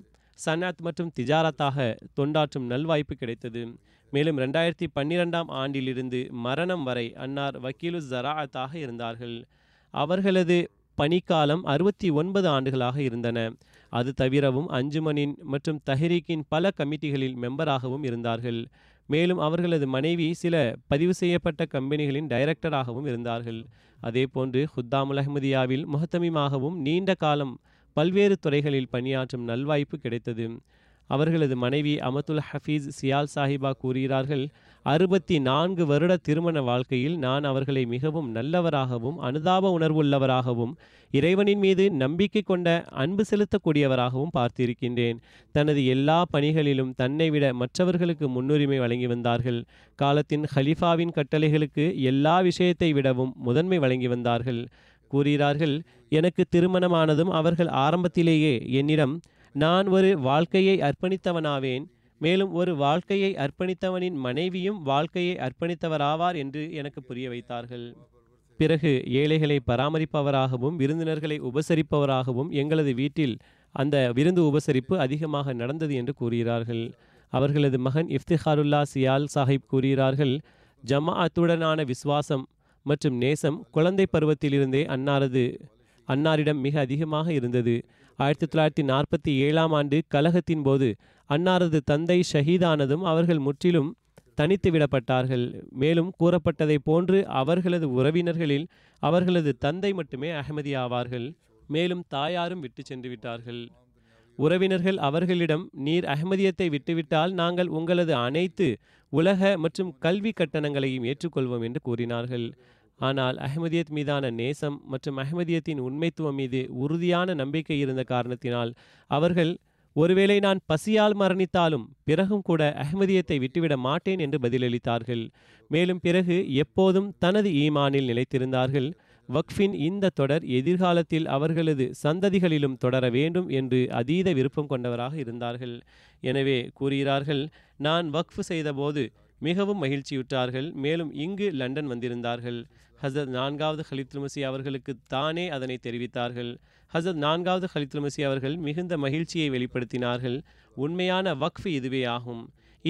சன்அத் மற்றும் திஜாரத்தாக தொண்டாற்றும் நல்வாய்ப்பு கிடைத்தது. மேலும் ரெண்டாயிரத்தி பன்னிரெண்டாம் ஆண்டிலிருந்து மரணம் வரை அன்னார் வக்கீலு ஜராஅத்தாக இருந்தார்கள். அவர்களது பணிக்காலம் அறுபத்தி ஒன்பது ஆண்டுகளாக இருந்தன. அது தவிரவும் அஞ்சுமனின் மற்றும் தஹ்ரீக்கின் பல கமிட்டிகளில் மெம்பராகவும் இருந்தார்கள். மேலும் அவர்களது மனைவி சில பதிவு செய்யப்பட்ட கம்பெனிகளின் டைரக்டராகவும் இருந்தார்கள். அதேபோன்று ஹுத்தாமுல் அஹ்மதியாவில் முஹத்தமிமாகவும் நீண்ட காலம் பல்வேறு துறைகளில் பணியாற்றும் நல்வாய்ப்பு கிடைத்தது. அவர்களது மனைவி அமதுல் ஹஃபீஸ் சியால் சாஹிபா கூறுகிறார்கள், அறுபத்தி நான்கு வருட திருமண வாழ்க்கையில் நான் அவர்களை மிகவும் நல்லவராகவும் அனுதாப உணர்வுள்ளவராகவும் இறைவனின் மீது நம்பிக்கை கொண்ட அன்பு செலுத்தக்கூடியவராகவும் பார்த்திருக்கின்றேன். தனது எல்லா பணிகளிலும் தன்னை விட மற்றவர்களுக்கு முன்னுரிமை வழங்கி வந்தார்கள். காலத்தின் ஹலீஃபாவின் கட்டளைகளுக்கு எல்லா விஷயத்தை விடவும் முதன்மை வழங்கி வந்தார்கள். கூறுகிறார்கள், எனக்கு திருமணமானதும் அவர்கள் ஆரம்பத்திலேயே என்னிடம் நான் ஒரு வாழ்க்கையை அர்ப்பணித்தவனாவேன், மேலும் ஒரு வாழ்க்கையை அர்ப்பணித்தவனின் மனைவியும் வாழ்க்கையை அர்ப்பணித்தவராவார் என்று எனக்கு புரிய வைத்தார்கள். பிறகு ஏழைகளை பராமரிப்பவராகவும் விருந்தினர்களை உபசரிப்பவராகவும் எங்களது வீட்டில் அந்த விருந்து உபசரிப்பு அதிகமாக நடந்தது என்று கூறுகிறார்கள். அவர்களது மகன் இஃப்திகாருல்லா சியால் சாஹிப் கூறுகிறார்கள், ஜமாஅத்துடனான விசுவாசம் மற்றும் நேசம் குழந்தை பருவத்திலிருந்தே அன்னாரது அன்னாரிடம் மிக அதிகமாக இருந்தது. ஆயிரத்தி தொள்ளாயிரத்தி நாற்பத்தி ஏழாம் ஆண்டு கலகத்தின் போது அன்னாரது தந்தை ஷஹீதானதும் அவர்கள் முற்றிலும் தனித்து விடப்பட்டார்கள். மேலும் கூறப்பட்டதை போன்று அவர்களது உறவினர்களில் அவர்களது தந்தை மட்டுமே அஹ்மதி ஆவார்கள். மேலும் தாயாரும் விட்டு சென்று விட்டார்கள். உறவினர்கள் அவர்களிடம், நீர் அஹ்மதியத்தை விட்டுவிட்டால் நாங்கள் உங்களது அனைத்து உலக மற்றும் கல்வி கட்டணங்களையும் ஏற்றுக்கொள்வோம் என்று கூறினார்கள். ஆனால் அஹ்மதியத் மீதான நேசம் மற்றும் அஹ்மதியத்தின் உண்மைத்துவம் மீது உறுதியான நம்பிக்கை இருந்த காரணத்தினால் அவர்கள், ஒருவேளை நான் பசியால் மரணித்தாலும் பிறகும் கூட அஹ்மதியத்தை விட்டுவிட மாட்டேன் என்று பதிலளித்தார்கள். மேலும் பிறகு எப்போதும் தனது ஈமானில் நிலைத்திருந்தார்கள். வக்ஃபின் இந்த தொடர் எதிர்காலத்தில் அவர்களது சந்ததிகளிலும் தொடர வேண்டும் என்று அதீத விருப்பம் கொண்டவராக இருந்தார்கள். எனவே கூறுகிறார்கள், நான் வக்ஃப் செய்தபோது மிகவும் மகிழ்ச்சியுற்றார்கள். மேலும் இங்கு லண்டன் வந்திருந்தார்கள். ஹசரத் நான்காவது கலீஃபத்துல் மஸீஹ் அவர்களுக்கு தானே அதனை தெரிவித்தார்கள். ஹசரத் நான்காவது கலீஃபத்துல் மஸீஹ் அவர்கள் மிகுந்த மகிழ்ச்சியை வெளிப்படுத்தினார்கள். உண்மையான வக்ஃப் இதுவே ஆகும்.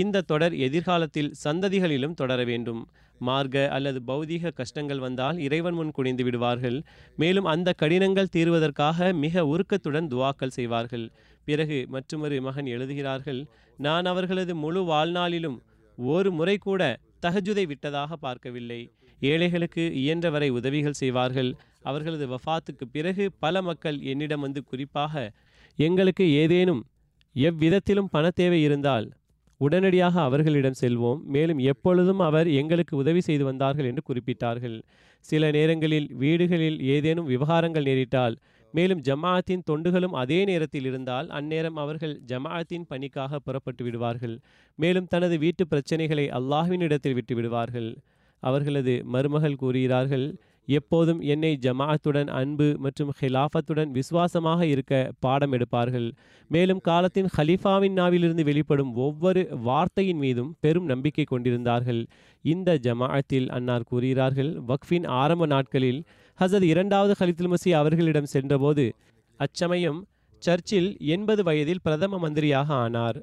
இந்த தொடர் எதிர்காலத்தில் சந்ததிகளிலும் தொடர வேண்டும். மார்க்க அல்லது பௌதீக கஷ்டங்கள் வந்தால் இறைவன் முன் குனிந்து விடுவார்கள். மேலும் அந்த கடினங்கள் தீர்வதற்காக மிக உருக்கத்துடன் துவாக்கள் செய்வார்கள். பிறகு மற்றொரு மகன் எழுதுகிறார்கள், நான் அவர்களது முழு வாழ்நாளிலும் ஒரு முறை கூட தஹஜுதை விட்டதாக பார்க்கவில்லை. ஏழைகளுக்கு இயன்றவரை உதவிகள் செய்வார்கள். அவர்களது வஃபாத்துக்கு பிறகு பல மக்கள் என்னிடம் வந்து குறிப்பாக எங்களுக்கு ஏதேனும் எவ்விதத்திலும் பண தேவை இருந்தால் உடனடியாக அவர்களிடம் செல்வோம், மேலும் எப்பொழுதும் அவர் எங்களுக்கு உதவி செய்து வந்தார்கள் என்று குறிப்பிட்டார்கள். சில நேரங்களில் வீடுகளில் ஏதேனும் விவகாரங்கள் நேரிட்டால், மேலும் ஜமாஅத்தின் தொண்டுகளும் அதே நேரத்தில் இருந்தால், அந்நேரம் அவர்கள் ஜமாஅத்தின் பணிக்காக புறப்பட்டு விடுவார்கள். மேலும் தனது வீட்டு பிரச்சனைகளை அல்லாஹ்வினிடத்தில் விட்டு விடுவார்கள். அவர்களது மருமகள் கூறுகிறார்கள், எப்போதும் என்னை ஜமாஅத்துடன் அன்பு மற்றும் ஹிலாஃபத்துடன் விசுவாசமாக இருக்க பாடம் எடுப்பார்கள். மேலும் காலத்தின் ஹலீஃபாவின் நாவிலிருந்து வெளிப்படும் ஒவ்வொரு வார்த்தையின் மீதும் பெரும் நம்பிக்கை கொண்டிருந்தார்கள். இந்த ஜமாஅத்தில் அன்னார் கூறுகிறார்கள், வக்ஃபின் ஆரம்ப நாட்களில் ஹஸரத் இரண்டாவது கலீஃபத்துல் மஸீஹ் அவர்களிடம் சென்றபோது அச்சமயம் சர்ச்சில் எண்பது வயதில் பிரதம மந்திரியாக ஆனார்.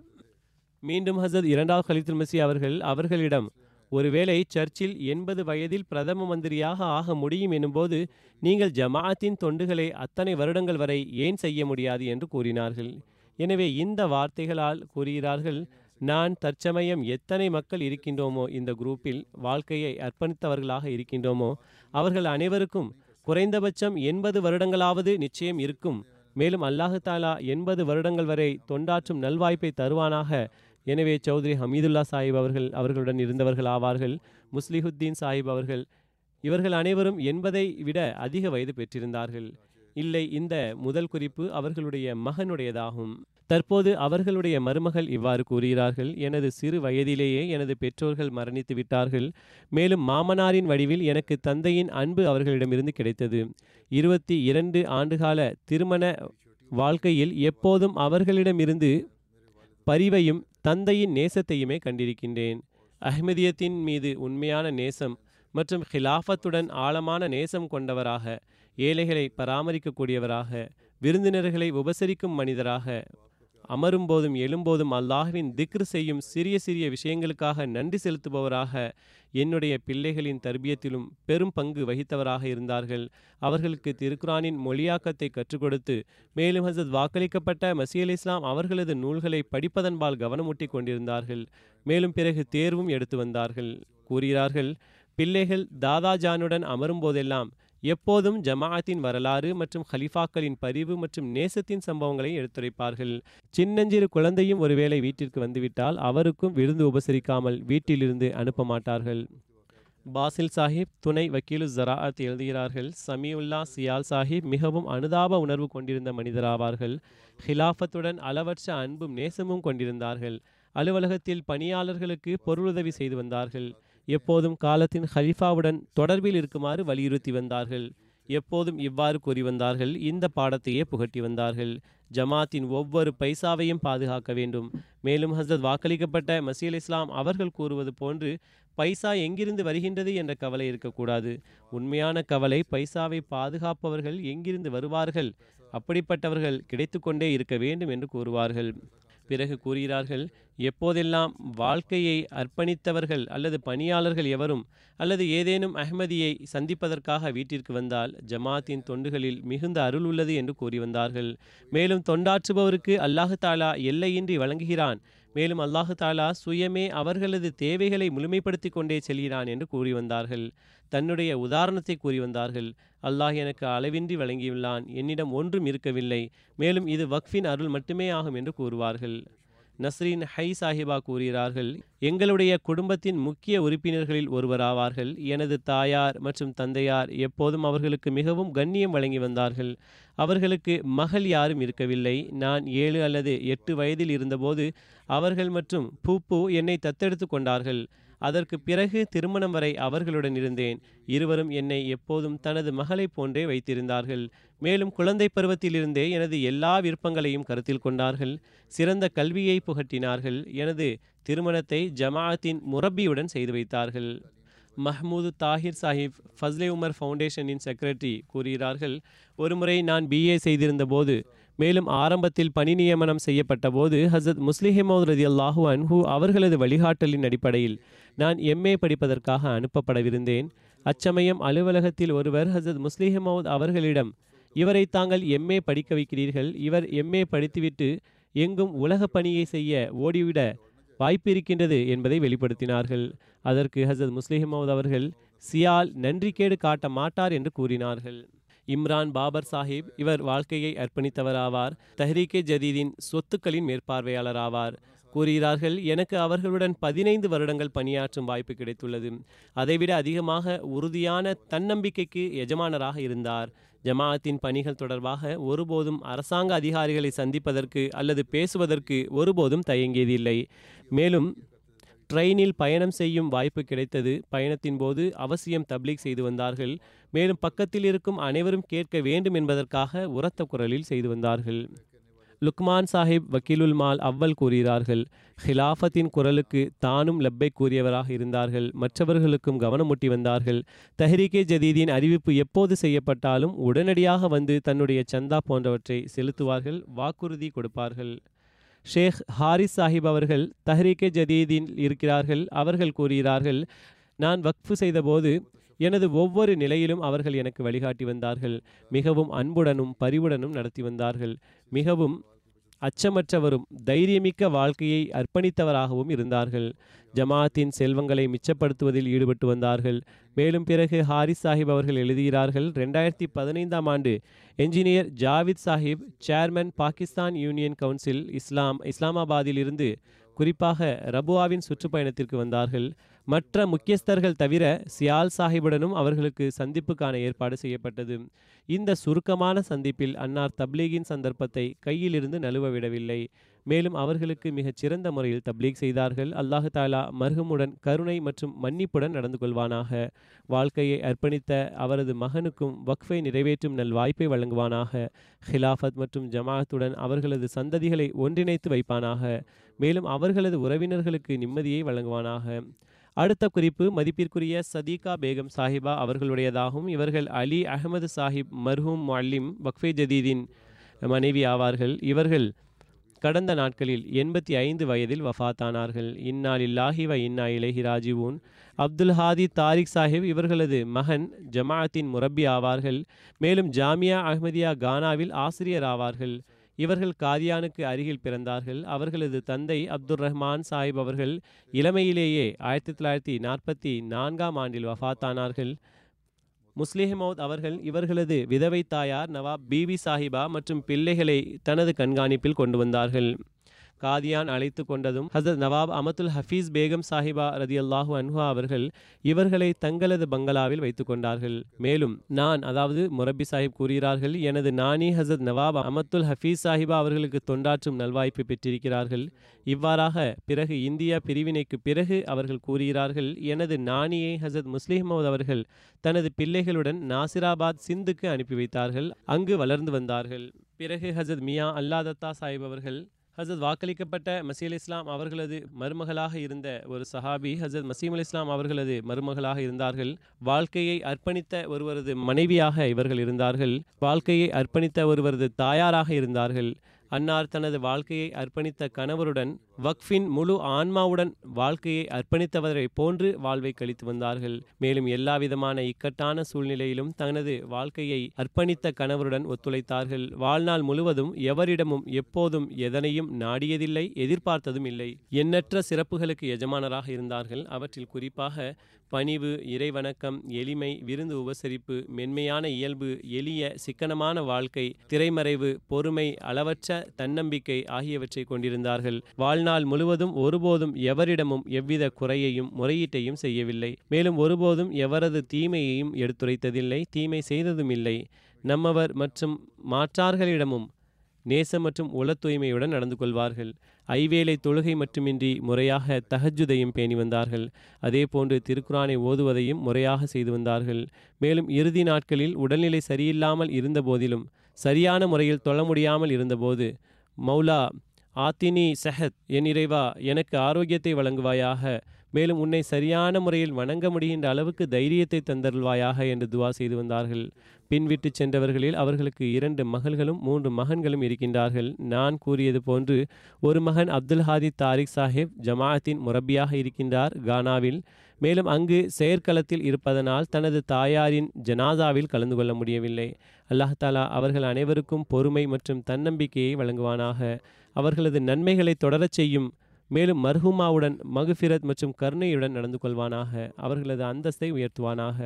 மீண்டும் ஹஸரத் இரண்டாவது கலீஃபத்துல் மஸீஹ் அவர்கள் அவர்களிடம், ஒருவேளை சர்ச்சில் எண்பது வயதில் பிரதம மந்திரியாக ஆக முடியும் எனும்போது நீங்கள் ஜமாஅத்தின் தொண்டுகளை அத்தனை வருடங்கள் வரை ஏன் செய்ய முடியாது என்று கூறினார்கள். எனவே இந்த வார்த்தைகளால் கூறுகிறார்கள், நான் தற்சமயம் எத்தனை மக்கள் இருக்கின்றோமோ, இந்த குரூப்பில் வாழ்க்கையை அர்ப்பணித்தவர்களாக இருக்கின்றோமோ, அவர்கள் அனைவருக்கும் குறைந்தபட்சம் எண்பது வருடங்களாவது நிச்சயம் இருக்கும். மேலும் அல்லாஹ் தஆலா எண்பது வருடங்கள் வரை தொண்டாற்றும் நல்வாய்ப்பை தருவானாக. எனவே சௌத்ரி ஹமீதுல்லா சாஹிப் அவர்கள் அவர்களுடன் இருந்தவர்கள் ஆவார்கள். முஸ்லிஹுத்தீன் சாஹிப் அவர்கள் இவர்கள் அனைவரும் எண்பதை விட அதிக வயது பெற்றிருந்தார்கள். இல்லை, இந்த முதல் குறிப்பு அவர்களுடைய மகனுடையதாகும். தற்போது அவர்களுடைய மருமகள் இவ்வாறு கூறுகிறார்கள், எனது சிறு வயதிலேயே எனது பெற்றோர்கள் மரணித்து விட்டார்கள். மேலும் மாமனாரின் வடிவில் எனக்கு தந்தையின் அன்பு அவர்களிடமிருந்து கிடைத்தது. இருபத்தி இரண்டு ஆண்டுகால திருமண வாழ்க்கையில் எப்போதும் அவர்களிடமிருந்து பரிவையும் தந்தையின் நேசத்தையுமே கண்டிருக்கின்றேன். அஹ்மதியத்தின் மீது உண்மையான நேசம் மற்றும் ஹிலாஃபத்துடன் ஆழமான நேசம் கொண்டவராக, ஏழைகளை பராமரிக்கக்கூடியவராக, விருந்தினர்களை உபசரிக்கும் மனிதராக, அமரும்போதும் எழும்போதும் அல்லாஹ்வின் திக்ர் செய்யும் சிறிய சிறிய விஷயங்களுக்காக நன்றி செலுத்துபவராக, என்னுடைய பிள்ளைகளின் தர்பியத்திலும் பெரும் பங்கு வகித்தவராக இருந்தார்கள். அவர்களுக்கு திருக்குரானின் மொழியாக்கத்தை கற்றுக் கொடுத்து, மேலும் ஹஸரத் வாக்களிக்கப்பட்ட மசீஹ் இஸ்லாம் அவர்களது நூல்களை படிப்பதன்பால் கவனமூட்டி கொண்டிருந்தார்கள். மேலும் பிறகு தேர்வும் எடுத்து வந்தார்கள். கூறுகிறார்கள், பிள்ளைகள் தாதாஜானுடன் அமரும்போதெல்லாம் எப்போதும் ஜமாஅத்தின் வரலாறு மற்றும் ஹலீஃபாக்களின் பரிவு மற்றும் நேசத்தின் சம்பவங்களை எடுத்துரைப்பார்கள். சின்னஞ்சிறு குழந்தையும் ஒருவேளை வீட்டிற்கு வந்துவிட்டால் அவருக்கும் விருந்து உபசரிக்காமல் வீட்டிலிருந்து அனுப்ப மாட்டார்கள். பாசில் சாஹிப் துணை வக்கீலு ஜராஅத் எழுதுகிறார்கள், சமியுல்லா சியால் சாஹிப் மிகவும் அனுதாப உணர்வு கொண்டிருந்த மனிதராவார்கள். ஹிலாஃபத்துடன் அளவற்ற அன்பும் நேசமும் கொண்டிருந்தார்கள். அலுவலகத்தில் பணியாளர்களுக்கு பொருளுதவி செய்து வந்தார்கள். எப்போதும் காலத்தின் ஹலீஃபாவுடன் தொடர்பில் இருக்குமாறு வலியுறுத்தி வந்தார்கள். எப்போதும் இவ்வாறு கூறி வந்தார்கள், இந்த பாடத்தையே புகட்டி வந்தார்கள். ஜமாத்தின் ஒவ்வொரு பைசாவையும் பாதுகாக்க வேண்டும். மேலும் ஹஸரத் வாக்களிக்கப்பட்ட மசீஹ் இஸ்லாம் அவர்கள் கூறுவது போன்று பைசா எங்கிருந்து வருகின்றது என்ற கவலை இருக்கக்கூடாது. உண்மையான கவலை பைசாவை பாதுகாப்பவர்கள் எங்கிருந்து வருவார்கள், அப்படிப்பட்டவர்கள் கிடைத்து கொண்டே இருக்க வேண்டும் என்று கூறுவார்கள். பிறகு கூறுகிறார்கள், எப்போதெல்லாம் வாழ்க்கையை அர்ப்பணித்தவர்கள் அல்லது பணியாளர்கள் எவரும் அல்லது ஏதேனும் அஹ்மதியை சந்திப்பதற்காக வீட்டிற்கு வந்தால் ஜமாத்தின் தொண்டுகளில் மிகுந்த அருள் உள்ளது என்று கூறி வந்தார்கள். மேலும் தொண்டாற்றுபவருக்கு அல்லாஹ் தஆலா எல்லையின்றி வழங்குகிறான். மேலும் அல்லாஹ் தஆலா சுயமே அவர்களது தேவைகளை முழுமைப்படுத்தி கொண்டே செல்கிறான் என்று கூறி வந்தார்கள். தன்னுடைய உதாரணத்தை கூறி வந்தார்கள். அல்லாஹ் எனக்கு அளவின்றி வழங்கியுள்ளான், என்னிடம் ஒன்றும் இருக்கவில்லை. மேலும் இது வக்ஃபின் அருள் மட்டுமே ஆகும் என்று கூறுவார்கள். நஸ்ரீன் ஹை சாஹிபா கூறுகிறார்கள், எங்களுடைய குடும்பத்தின் முக்கிய உறுப்பினர்களில் ஒருவராவார்கள். எனது தாயார் மற்றும் தந்தையார் எப்போதும் அவர்களுக்கு மிகவும் கண்ணியம் வழங்கி வந்தார்கள். அவர்களுக்கு மகள் யாரும் இருக்கவில்லை. நான் ஏழு அல்லது எட்டு வயதில் இருந்தபோது அவர்கள் மற்றும் பூப்பு என்னை தத்தெடுத்து கொண்டார்கள். அதற்கு பிறகு திருமணம் வரை அவர்களுடன் இருந்தேன். இருவரும் என்னை எப்போதும் தனது மகளை போன்றே வைத்திருந்தார்கள். மேலும் குழந்தை பருவத்திலிருந்தே எனது எல்லா விருப்பங்களையும் கருத்தில் கொண்டார்கள். சிறந்த கல்வியை புகட்டினார்கள். எனது திருமணத்தை ஜமாஅத்தின் முரப்பியுடன் செய்து வைத்தார்கள். மஹ்மூது தாஹிர் சாஹிப் ஃபஸ்லே உமர் ஃபவுண்டேஷனின் செக்ரட்டரி கூறுகிறார்கள், ஒருமுறை நான் பிஏ செய்திருந்த போது, மேலும் ஆரம்பத்தில் பணி நியமனம் செய்யப்பட்ட போது ஹஸரத் முஸ்லிஹ் மௌத் ரலியல்லாஹு அன்ஹு அவர்களது வழிகாட்டலின் அடிப்படையில் நான் எம்ஏ படிப்பதற்காக அனுப்பப்படவிருந்தேன். அச்சமயம் அலுவலகத்தில் ஒருவர் ஹஸரத் முஸ்லிஹ் மௌத் அவர்களிடம், இவரை தாங்கள் எம்ஏ படிக்க வைக்கிறீர்கள், இவர் எம்ஏ படித்துவிட்டு எங்கும் உலக பணியை செய்ய ஓடிவிட வாய்ப்பு இருக்கின்றது என்பதை வெளிப்படுத்தினார்கள். அதற்கு ஹசரத் முஸ்லிம் மஹ்மூத் அவர்கள் சியால் நன்றிகேடு காட்ட மாட்டார் என்று கூறினார்கள். இம்ரான் பாபர் சாஹிப் இவர் வாழ்க்கையை அர்ப்பணித்தவராவார். தஹ்ரீக்கே ஜதீதின் சொத்துக்களின் மேற்பார்வையாளராவார். கூறுகிறார்கள், எனக்கு அவர்களுடன் பதினைந்து வருடங்கள் பணியாற்றும் வாய்ப்பு கிடைத்துள்ளது. அதைவிட அதிகமாக உறுதியான தன்னம்பிக்கைக்கு எஜமானராக இருந்தார். ஜமாஅத்தின் பணிகள் தொடர்பாக ஒருபோதும் அரசாங்க அதிகாரிகளை சந்திப்பதற்கு அல்லது பேசுவதற்கு ஒருபோதும் தயங்கியதில்லை. மேலும் ட்ரெயினில் பயணம் செய்யும் வாய்ப்பு கிடைத்தது. பயணத்தின் போது அவசியம் தப்லீக் செய்து வந்தார்கள். மேலும் பக்கத்தில் இருக்கும் அனைவரும் கேட்க வேண்டும் என்பதற்காக உரத்த குரலில் செய்து வந்தார்கள். லுக்மான் சாஹிப் வக்கீலுல் மால் அவ்வல் கூறுகிறார்கள், ஹிலாஃபத்தின் குரலுக்கு தானும் லப்பை கூறியவராக இருந்தார்கள். மற்றவர்களுக்கும் கவனமூட்டி வந்தார்கள். தஹ்ரீக்கே ஜதீதின் அறிவிப்பு எப்போது செய்யப்பட்டாலும் உடனடியாக வந்து தன்னுடைய சந்தா போன்றவற்றை செலுத்துவார்கள், வாக்குறுதி கொடுப்பார்கள். ஷேக் ஹாரிஸ் சாஹிப் அவர்கள் தஹ்ரீக்கே ஜதீதின் இருக்கிறார்கள். அவர்கள் கூறுகிறார்கள், நான் வக்ஃபு செய்தபோது எனது ஒவ்வொரு நிலையிலும் அவர்கள் எனக்கு வழிகாட்டி வந்தார்கள். மிகவும் அன்புடனும் பரிவுடனும் நடத்தி வந்தார்கள். மிகவும் அச்சமற்றவரும் தைரியமிக்க வாழ்க்கையை அர்ப்பணித்தவராகவும் இருந்தார்கள். ஜமாஅத்தின் செல்வங்களை மிச்சப்படுத்துவதில் ஈடுபட்டு வந்தார்கள். மேலும் பிறகு ஹாரிஸ் சாஹிப் அவர்கள் எழுதுகிறார்கள், ரெண்டாயிரத்தி பதினைந்தாம் ஆண்டு engineer Javed Sahib, chairman Pakistan union council, இஸ்லாம் இஸ்லாமாபாத்தில் இருந்து குறிப்பாக ரபுவாவின் சுற்றுப்பயணத்திற்கு வந்தார்கள். மற்ற முக்கியஸ்தர்கள் தவிர சியால் சாஹிபுடனும் அவர்களுக்கு சந்திப்புக்கான ஏற்பாடு செய்யப்பட்டது. இந்த சுருக்கமான சந்திப்பில் அன்னார் தப்லீகின் சந்தர்ப்பத்தை கையிலிருந்து நழுவ விடவில்லை. மேலும் அவர்களுக்கு மிகச் சிறந்த முறையில் தப்லீக் செய்தார்கள். அல்லாஹு தாலா மர்ஹூமுடன் கருணை மற்றும் மன்னிப்புடன் நடந்து கொள்வானாக. வாழ்க்கையை அர்ப்பணித்த அவரது மகனுக்கும் வக்ஃபை நிறைவேற்றும் நல் வாய்ப்பை வழங்குவானாக. ஹிலாஃபத் மற்றும் ஜமாஅத்துடன் அவர்களது சந்ததிகளை ஒன்றிணைத்து வைப்பானாக. மேலும் அவர்களது உறவினர்களுக்கு நிம்மதியை வழங்குவானாக. அடுத்த குறிப்பு மதிப்பிற்குரிய சதீகா பேகம் சாஹிபா அவர்களுடையதாகும். இவர்கள் அலி அகமது சாஹிப் மர்ஹூம் முஅல்லிம் வக்ஃபே ஜதீதின் மனைவி ஆவார்கள். இவர்கள் கடந்த நாட்களில் எண்பத்தி ஐந்து வயதில் வஃபாத்தானார்கள். இன்னா லில்லாஹி வ இன்னா இலைஹி ராஜிவூன். அப்துல் ஹாதி தாரிக் சாஹிப் இவர்களது மகன் ஜமாஅத்தின் முரப்பி ஆவார்கள். மேலும் ஜாமியா அஹ்மதியா கானாவில் ஆசிரியர் ஆவார்கள். இவர்கள் காதியானுக்கு அருகில் பிறந்தார்கள். அவர்களது தந்தை அப்துல் ரஹ்மான் சாஹிப் அவர்கள் இளமையிலேயே ஆயிரத்தி தொள்ளாயிரத்தி நாற்பத்தி நான்காம் ஆண்டில் வஃபாத்தானார்கள். முஸ்லிம் மௌத் அவர்கள் இவர்களது விதவை தாயார் நவாப் பிபி சாஹிபா மற்றும் பிள்ளைகளை தனது கண்காணிப்பில் கொண்டு வந்தார்கள். காதியான் அழைத்து கொண்டதும் ஹசரத் நவாப் அமதுல் ஹஃபீஸ் பேகம் சாஹிபா ரதியல்லாஹு அன்ஹா அவர்கள் இவர்களை தங்களது பங்களாவில் வைத்து கொண்டார்கள். மேலும் நான் அதாவது முரப்பி சாஹிப் கூறுகிறார்கள், எனது நானி ஹசரத் நவாப் அமதுல் ஹஃபீஸ் சாஹிபா அவர்களுக்கு தொண்டாற்றும் நல்வாய்ப்பு பெற்றிருக்கிறார்கள். இவ்வாறாக பிறகு இந்தியா பிரிவினைக்கு பிறகு அவர்கள் கூறுகிறார்கள், எனது நானியை ஹசரத் முஸ்லிம் மஹ்மூத் அவர்கள் தனது பிள்ளைகளுடன் நாசிராபாத் சிந்துக்கு அனுப்பி வைத்தார்கள். அங்கு வளர்ந்து வந்தார்கள். பிறகு ஹசரத் மியா அல்லா தத்தா சாஹிப் அவர்கள் ஹசரத் வாக்களிக்கப்பட்ட மசீல் இஸ்லாம் அவர்களது மருமகளாக இருந்த ஒரு சஹாபி ஹசரத் மசீம் அல் இஸ்லாம் அவர்களது மருமகளாக இருந்தார்கள். வாழ்க்கையை அர்ப்பணித்த ஒருவரது மனைவியாக இவர்கள் இருந்தார்கள். வாழ்க்கையை அர்ப்பணித்த ஒருவரது தாயாராக இருந்தார்கள். அன்னார் தனது வாழ்க்கையை அர்ப்பணித்த கணவருடன் வக்ஃபின் முழு ஆன்மாவுடன் வாழ்க்கையை அர்ப்பணித்தவரை போன்று வாழ்வை கழித்து வந்தார்கள். மேலும் எல்லா விதமான இக்கட்டான சூழ்நிலையிலும் தனது வாழ்க்கையை அர்ப்பணித்த கணவருடன் ஒத்துழைத்தார்கள். வாழ்நாள் முழுவதும் எவரிடமும் எப்போதும் எதனையும் நாடியதில்லை, எதிர்பார்த்ததும் இல்லை. எண்ணற்ற சிறப்புகளுக்கு எஜமானராக இருந்தார்கள். அவற்றில் குறிப்பாக பணிவு, இறைவணக்கம், எளிமை, விருந்து உபசரிப்பு, மென்மையான இயல்பு, எளிய சிக்கனமான வாழ்க்கை, திரைமறைவு, பொறுமை, அளவற்ற தன்னம்பிக்கை ஆகியவற்றை கொண்டிருந்தார்கள். வாழ்நாள் முழுவதும் ஒருபோதும் எவரிடமும் எவ்வித குறையையும் முறையீட்டையும் செய்யவில்லை. மேலும் ஒருபோதும் எவரது தீமையையும் எடுத்துரைத்ததில்லை, தீமை செய்ததும் இல்லை. நம்மவர் மற்றும் மாற்றார்களிடமும் நேசம் மற்றும் உள தூய்மையுடன் நடந்து கொள்வார்கள். ஐவேளை தொழுகை மட்டுமின்றி முறையாக தஹஜுதையும் பேணி வந்தார்கள். அதே போன்று திருக்குரானை ஓதுவதையும் முறையாக செய்து வந்தார்கள். மேலும் இறுதி நாட்களில் உடல்நிலை சரியில்லாமல் இருந்த போதிலும் சரியான முறையில் தொழ முடியாமல் இருந்தபோது, மௌலா ஆத்தினி சஹத், என் இறைவா எனக்கு ஆரோக்கியத்தை வழங்குவாயாக, மேலும் உன்னை சரியான முறையில் வணங்க முடிகின்ற அளவுக்கு தைரியத்தை தந்தருள்வாயாக என்று துவா செய்து வந்தார்கள். பின்விட்டு சென்றவர்களில் அவர்களுக்கு இரண்டு மகள்களும் மூன்று மகன்களும் இருக்கின்றார்கள். நான் கூறியது போன்று ஒரு மகன் அப்துல் ஹாதி தாரிக் சாஹிப் ஜமாஅத்தின் முரப்பியாக இருக்கின்றார் கானாவில். மேலும் அங்கு செயற்களத்தில் இருப்பதனால் தனது தாயாரின் ஜனாசாவில் கலந்து கொள்ள முடியவில்லை. அல்லாஹ் தாலா அவர்கள் அனைவருக்கும் பொறுமை மற்றும் தன்னம்பிக்கையை வழங்குவானாக. அவர்களது நன்மைகளை தொடரச் செய்யும். மேலும் மர்ஹூமாவுடன் மகுஃபிரத் மற்றும் கருணையுடன் நடந்து கொள்வானாக. அவர்களது அந்தஸ்தை உயர்த்துவானாக.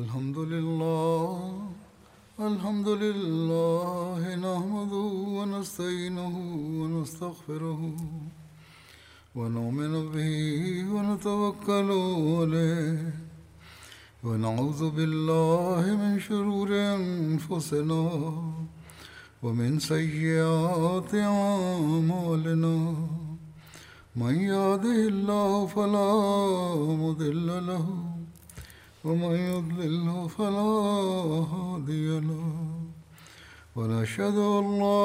Alhamdulillah, Alhamdulillah, nahmaduhu wa nasta'inuhu wa nastaghfiruhu wa nu'minu bihi wa natawakkalu alayhi wa na'udhu billahi min shururi anfusina wa min sayyiati a'malina man yahdihillahu fala mudilla lahu ومن يضلله فلا هادي له ونشهد أن لا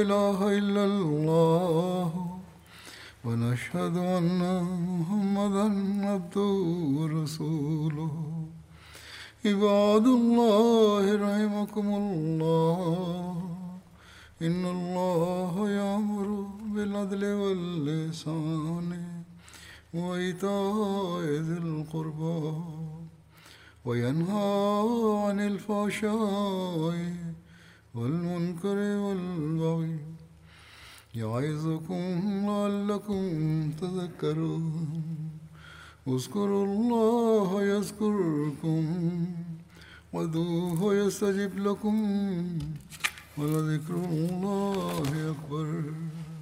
إله إلا الله ونشهد أن محمدا عبده ورسوله عباد الله رحمكم الله إن الله يأمر بالعدل والإحسان وإيتاء ذي القربى وينهى عن الفحشاء والمنكر والبغي يعظكم لعلكم تذكرون اذكروا الله يذكركم وادعوه يستجب لكم ولذكر الله أكبر.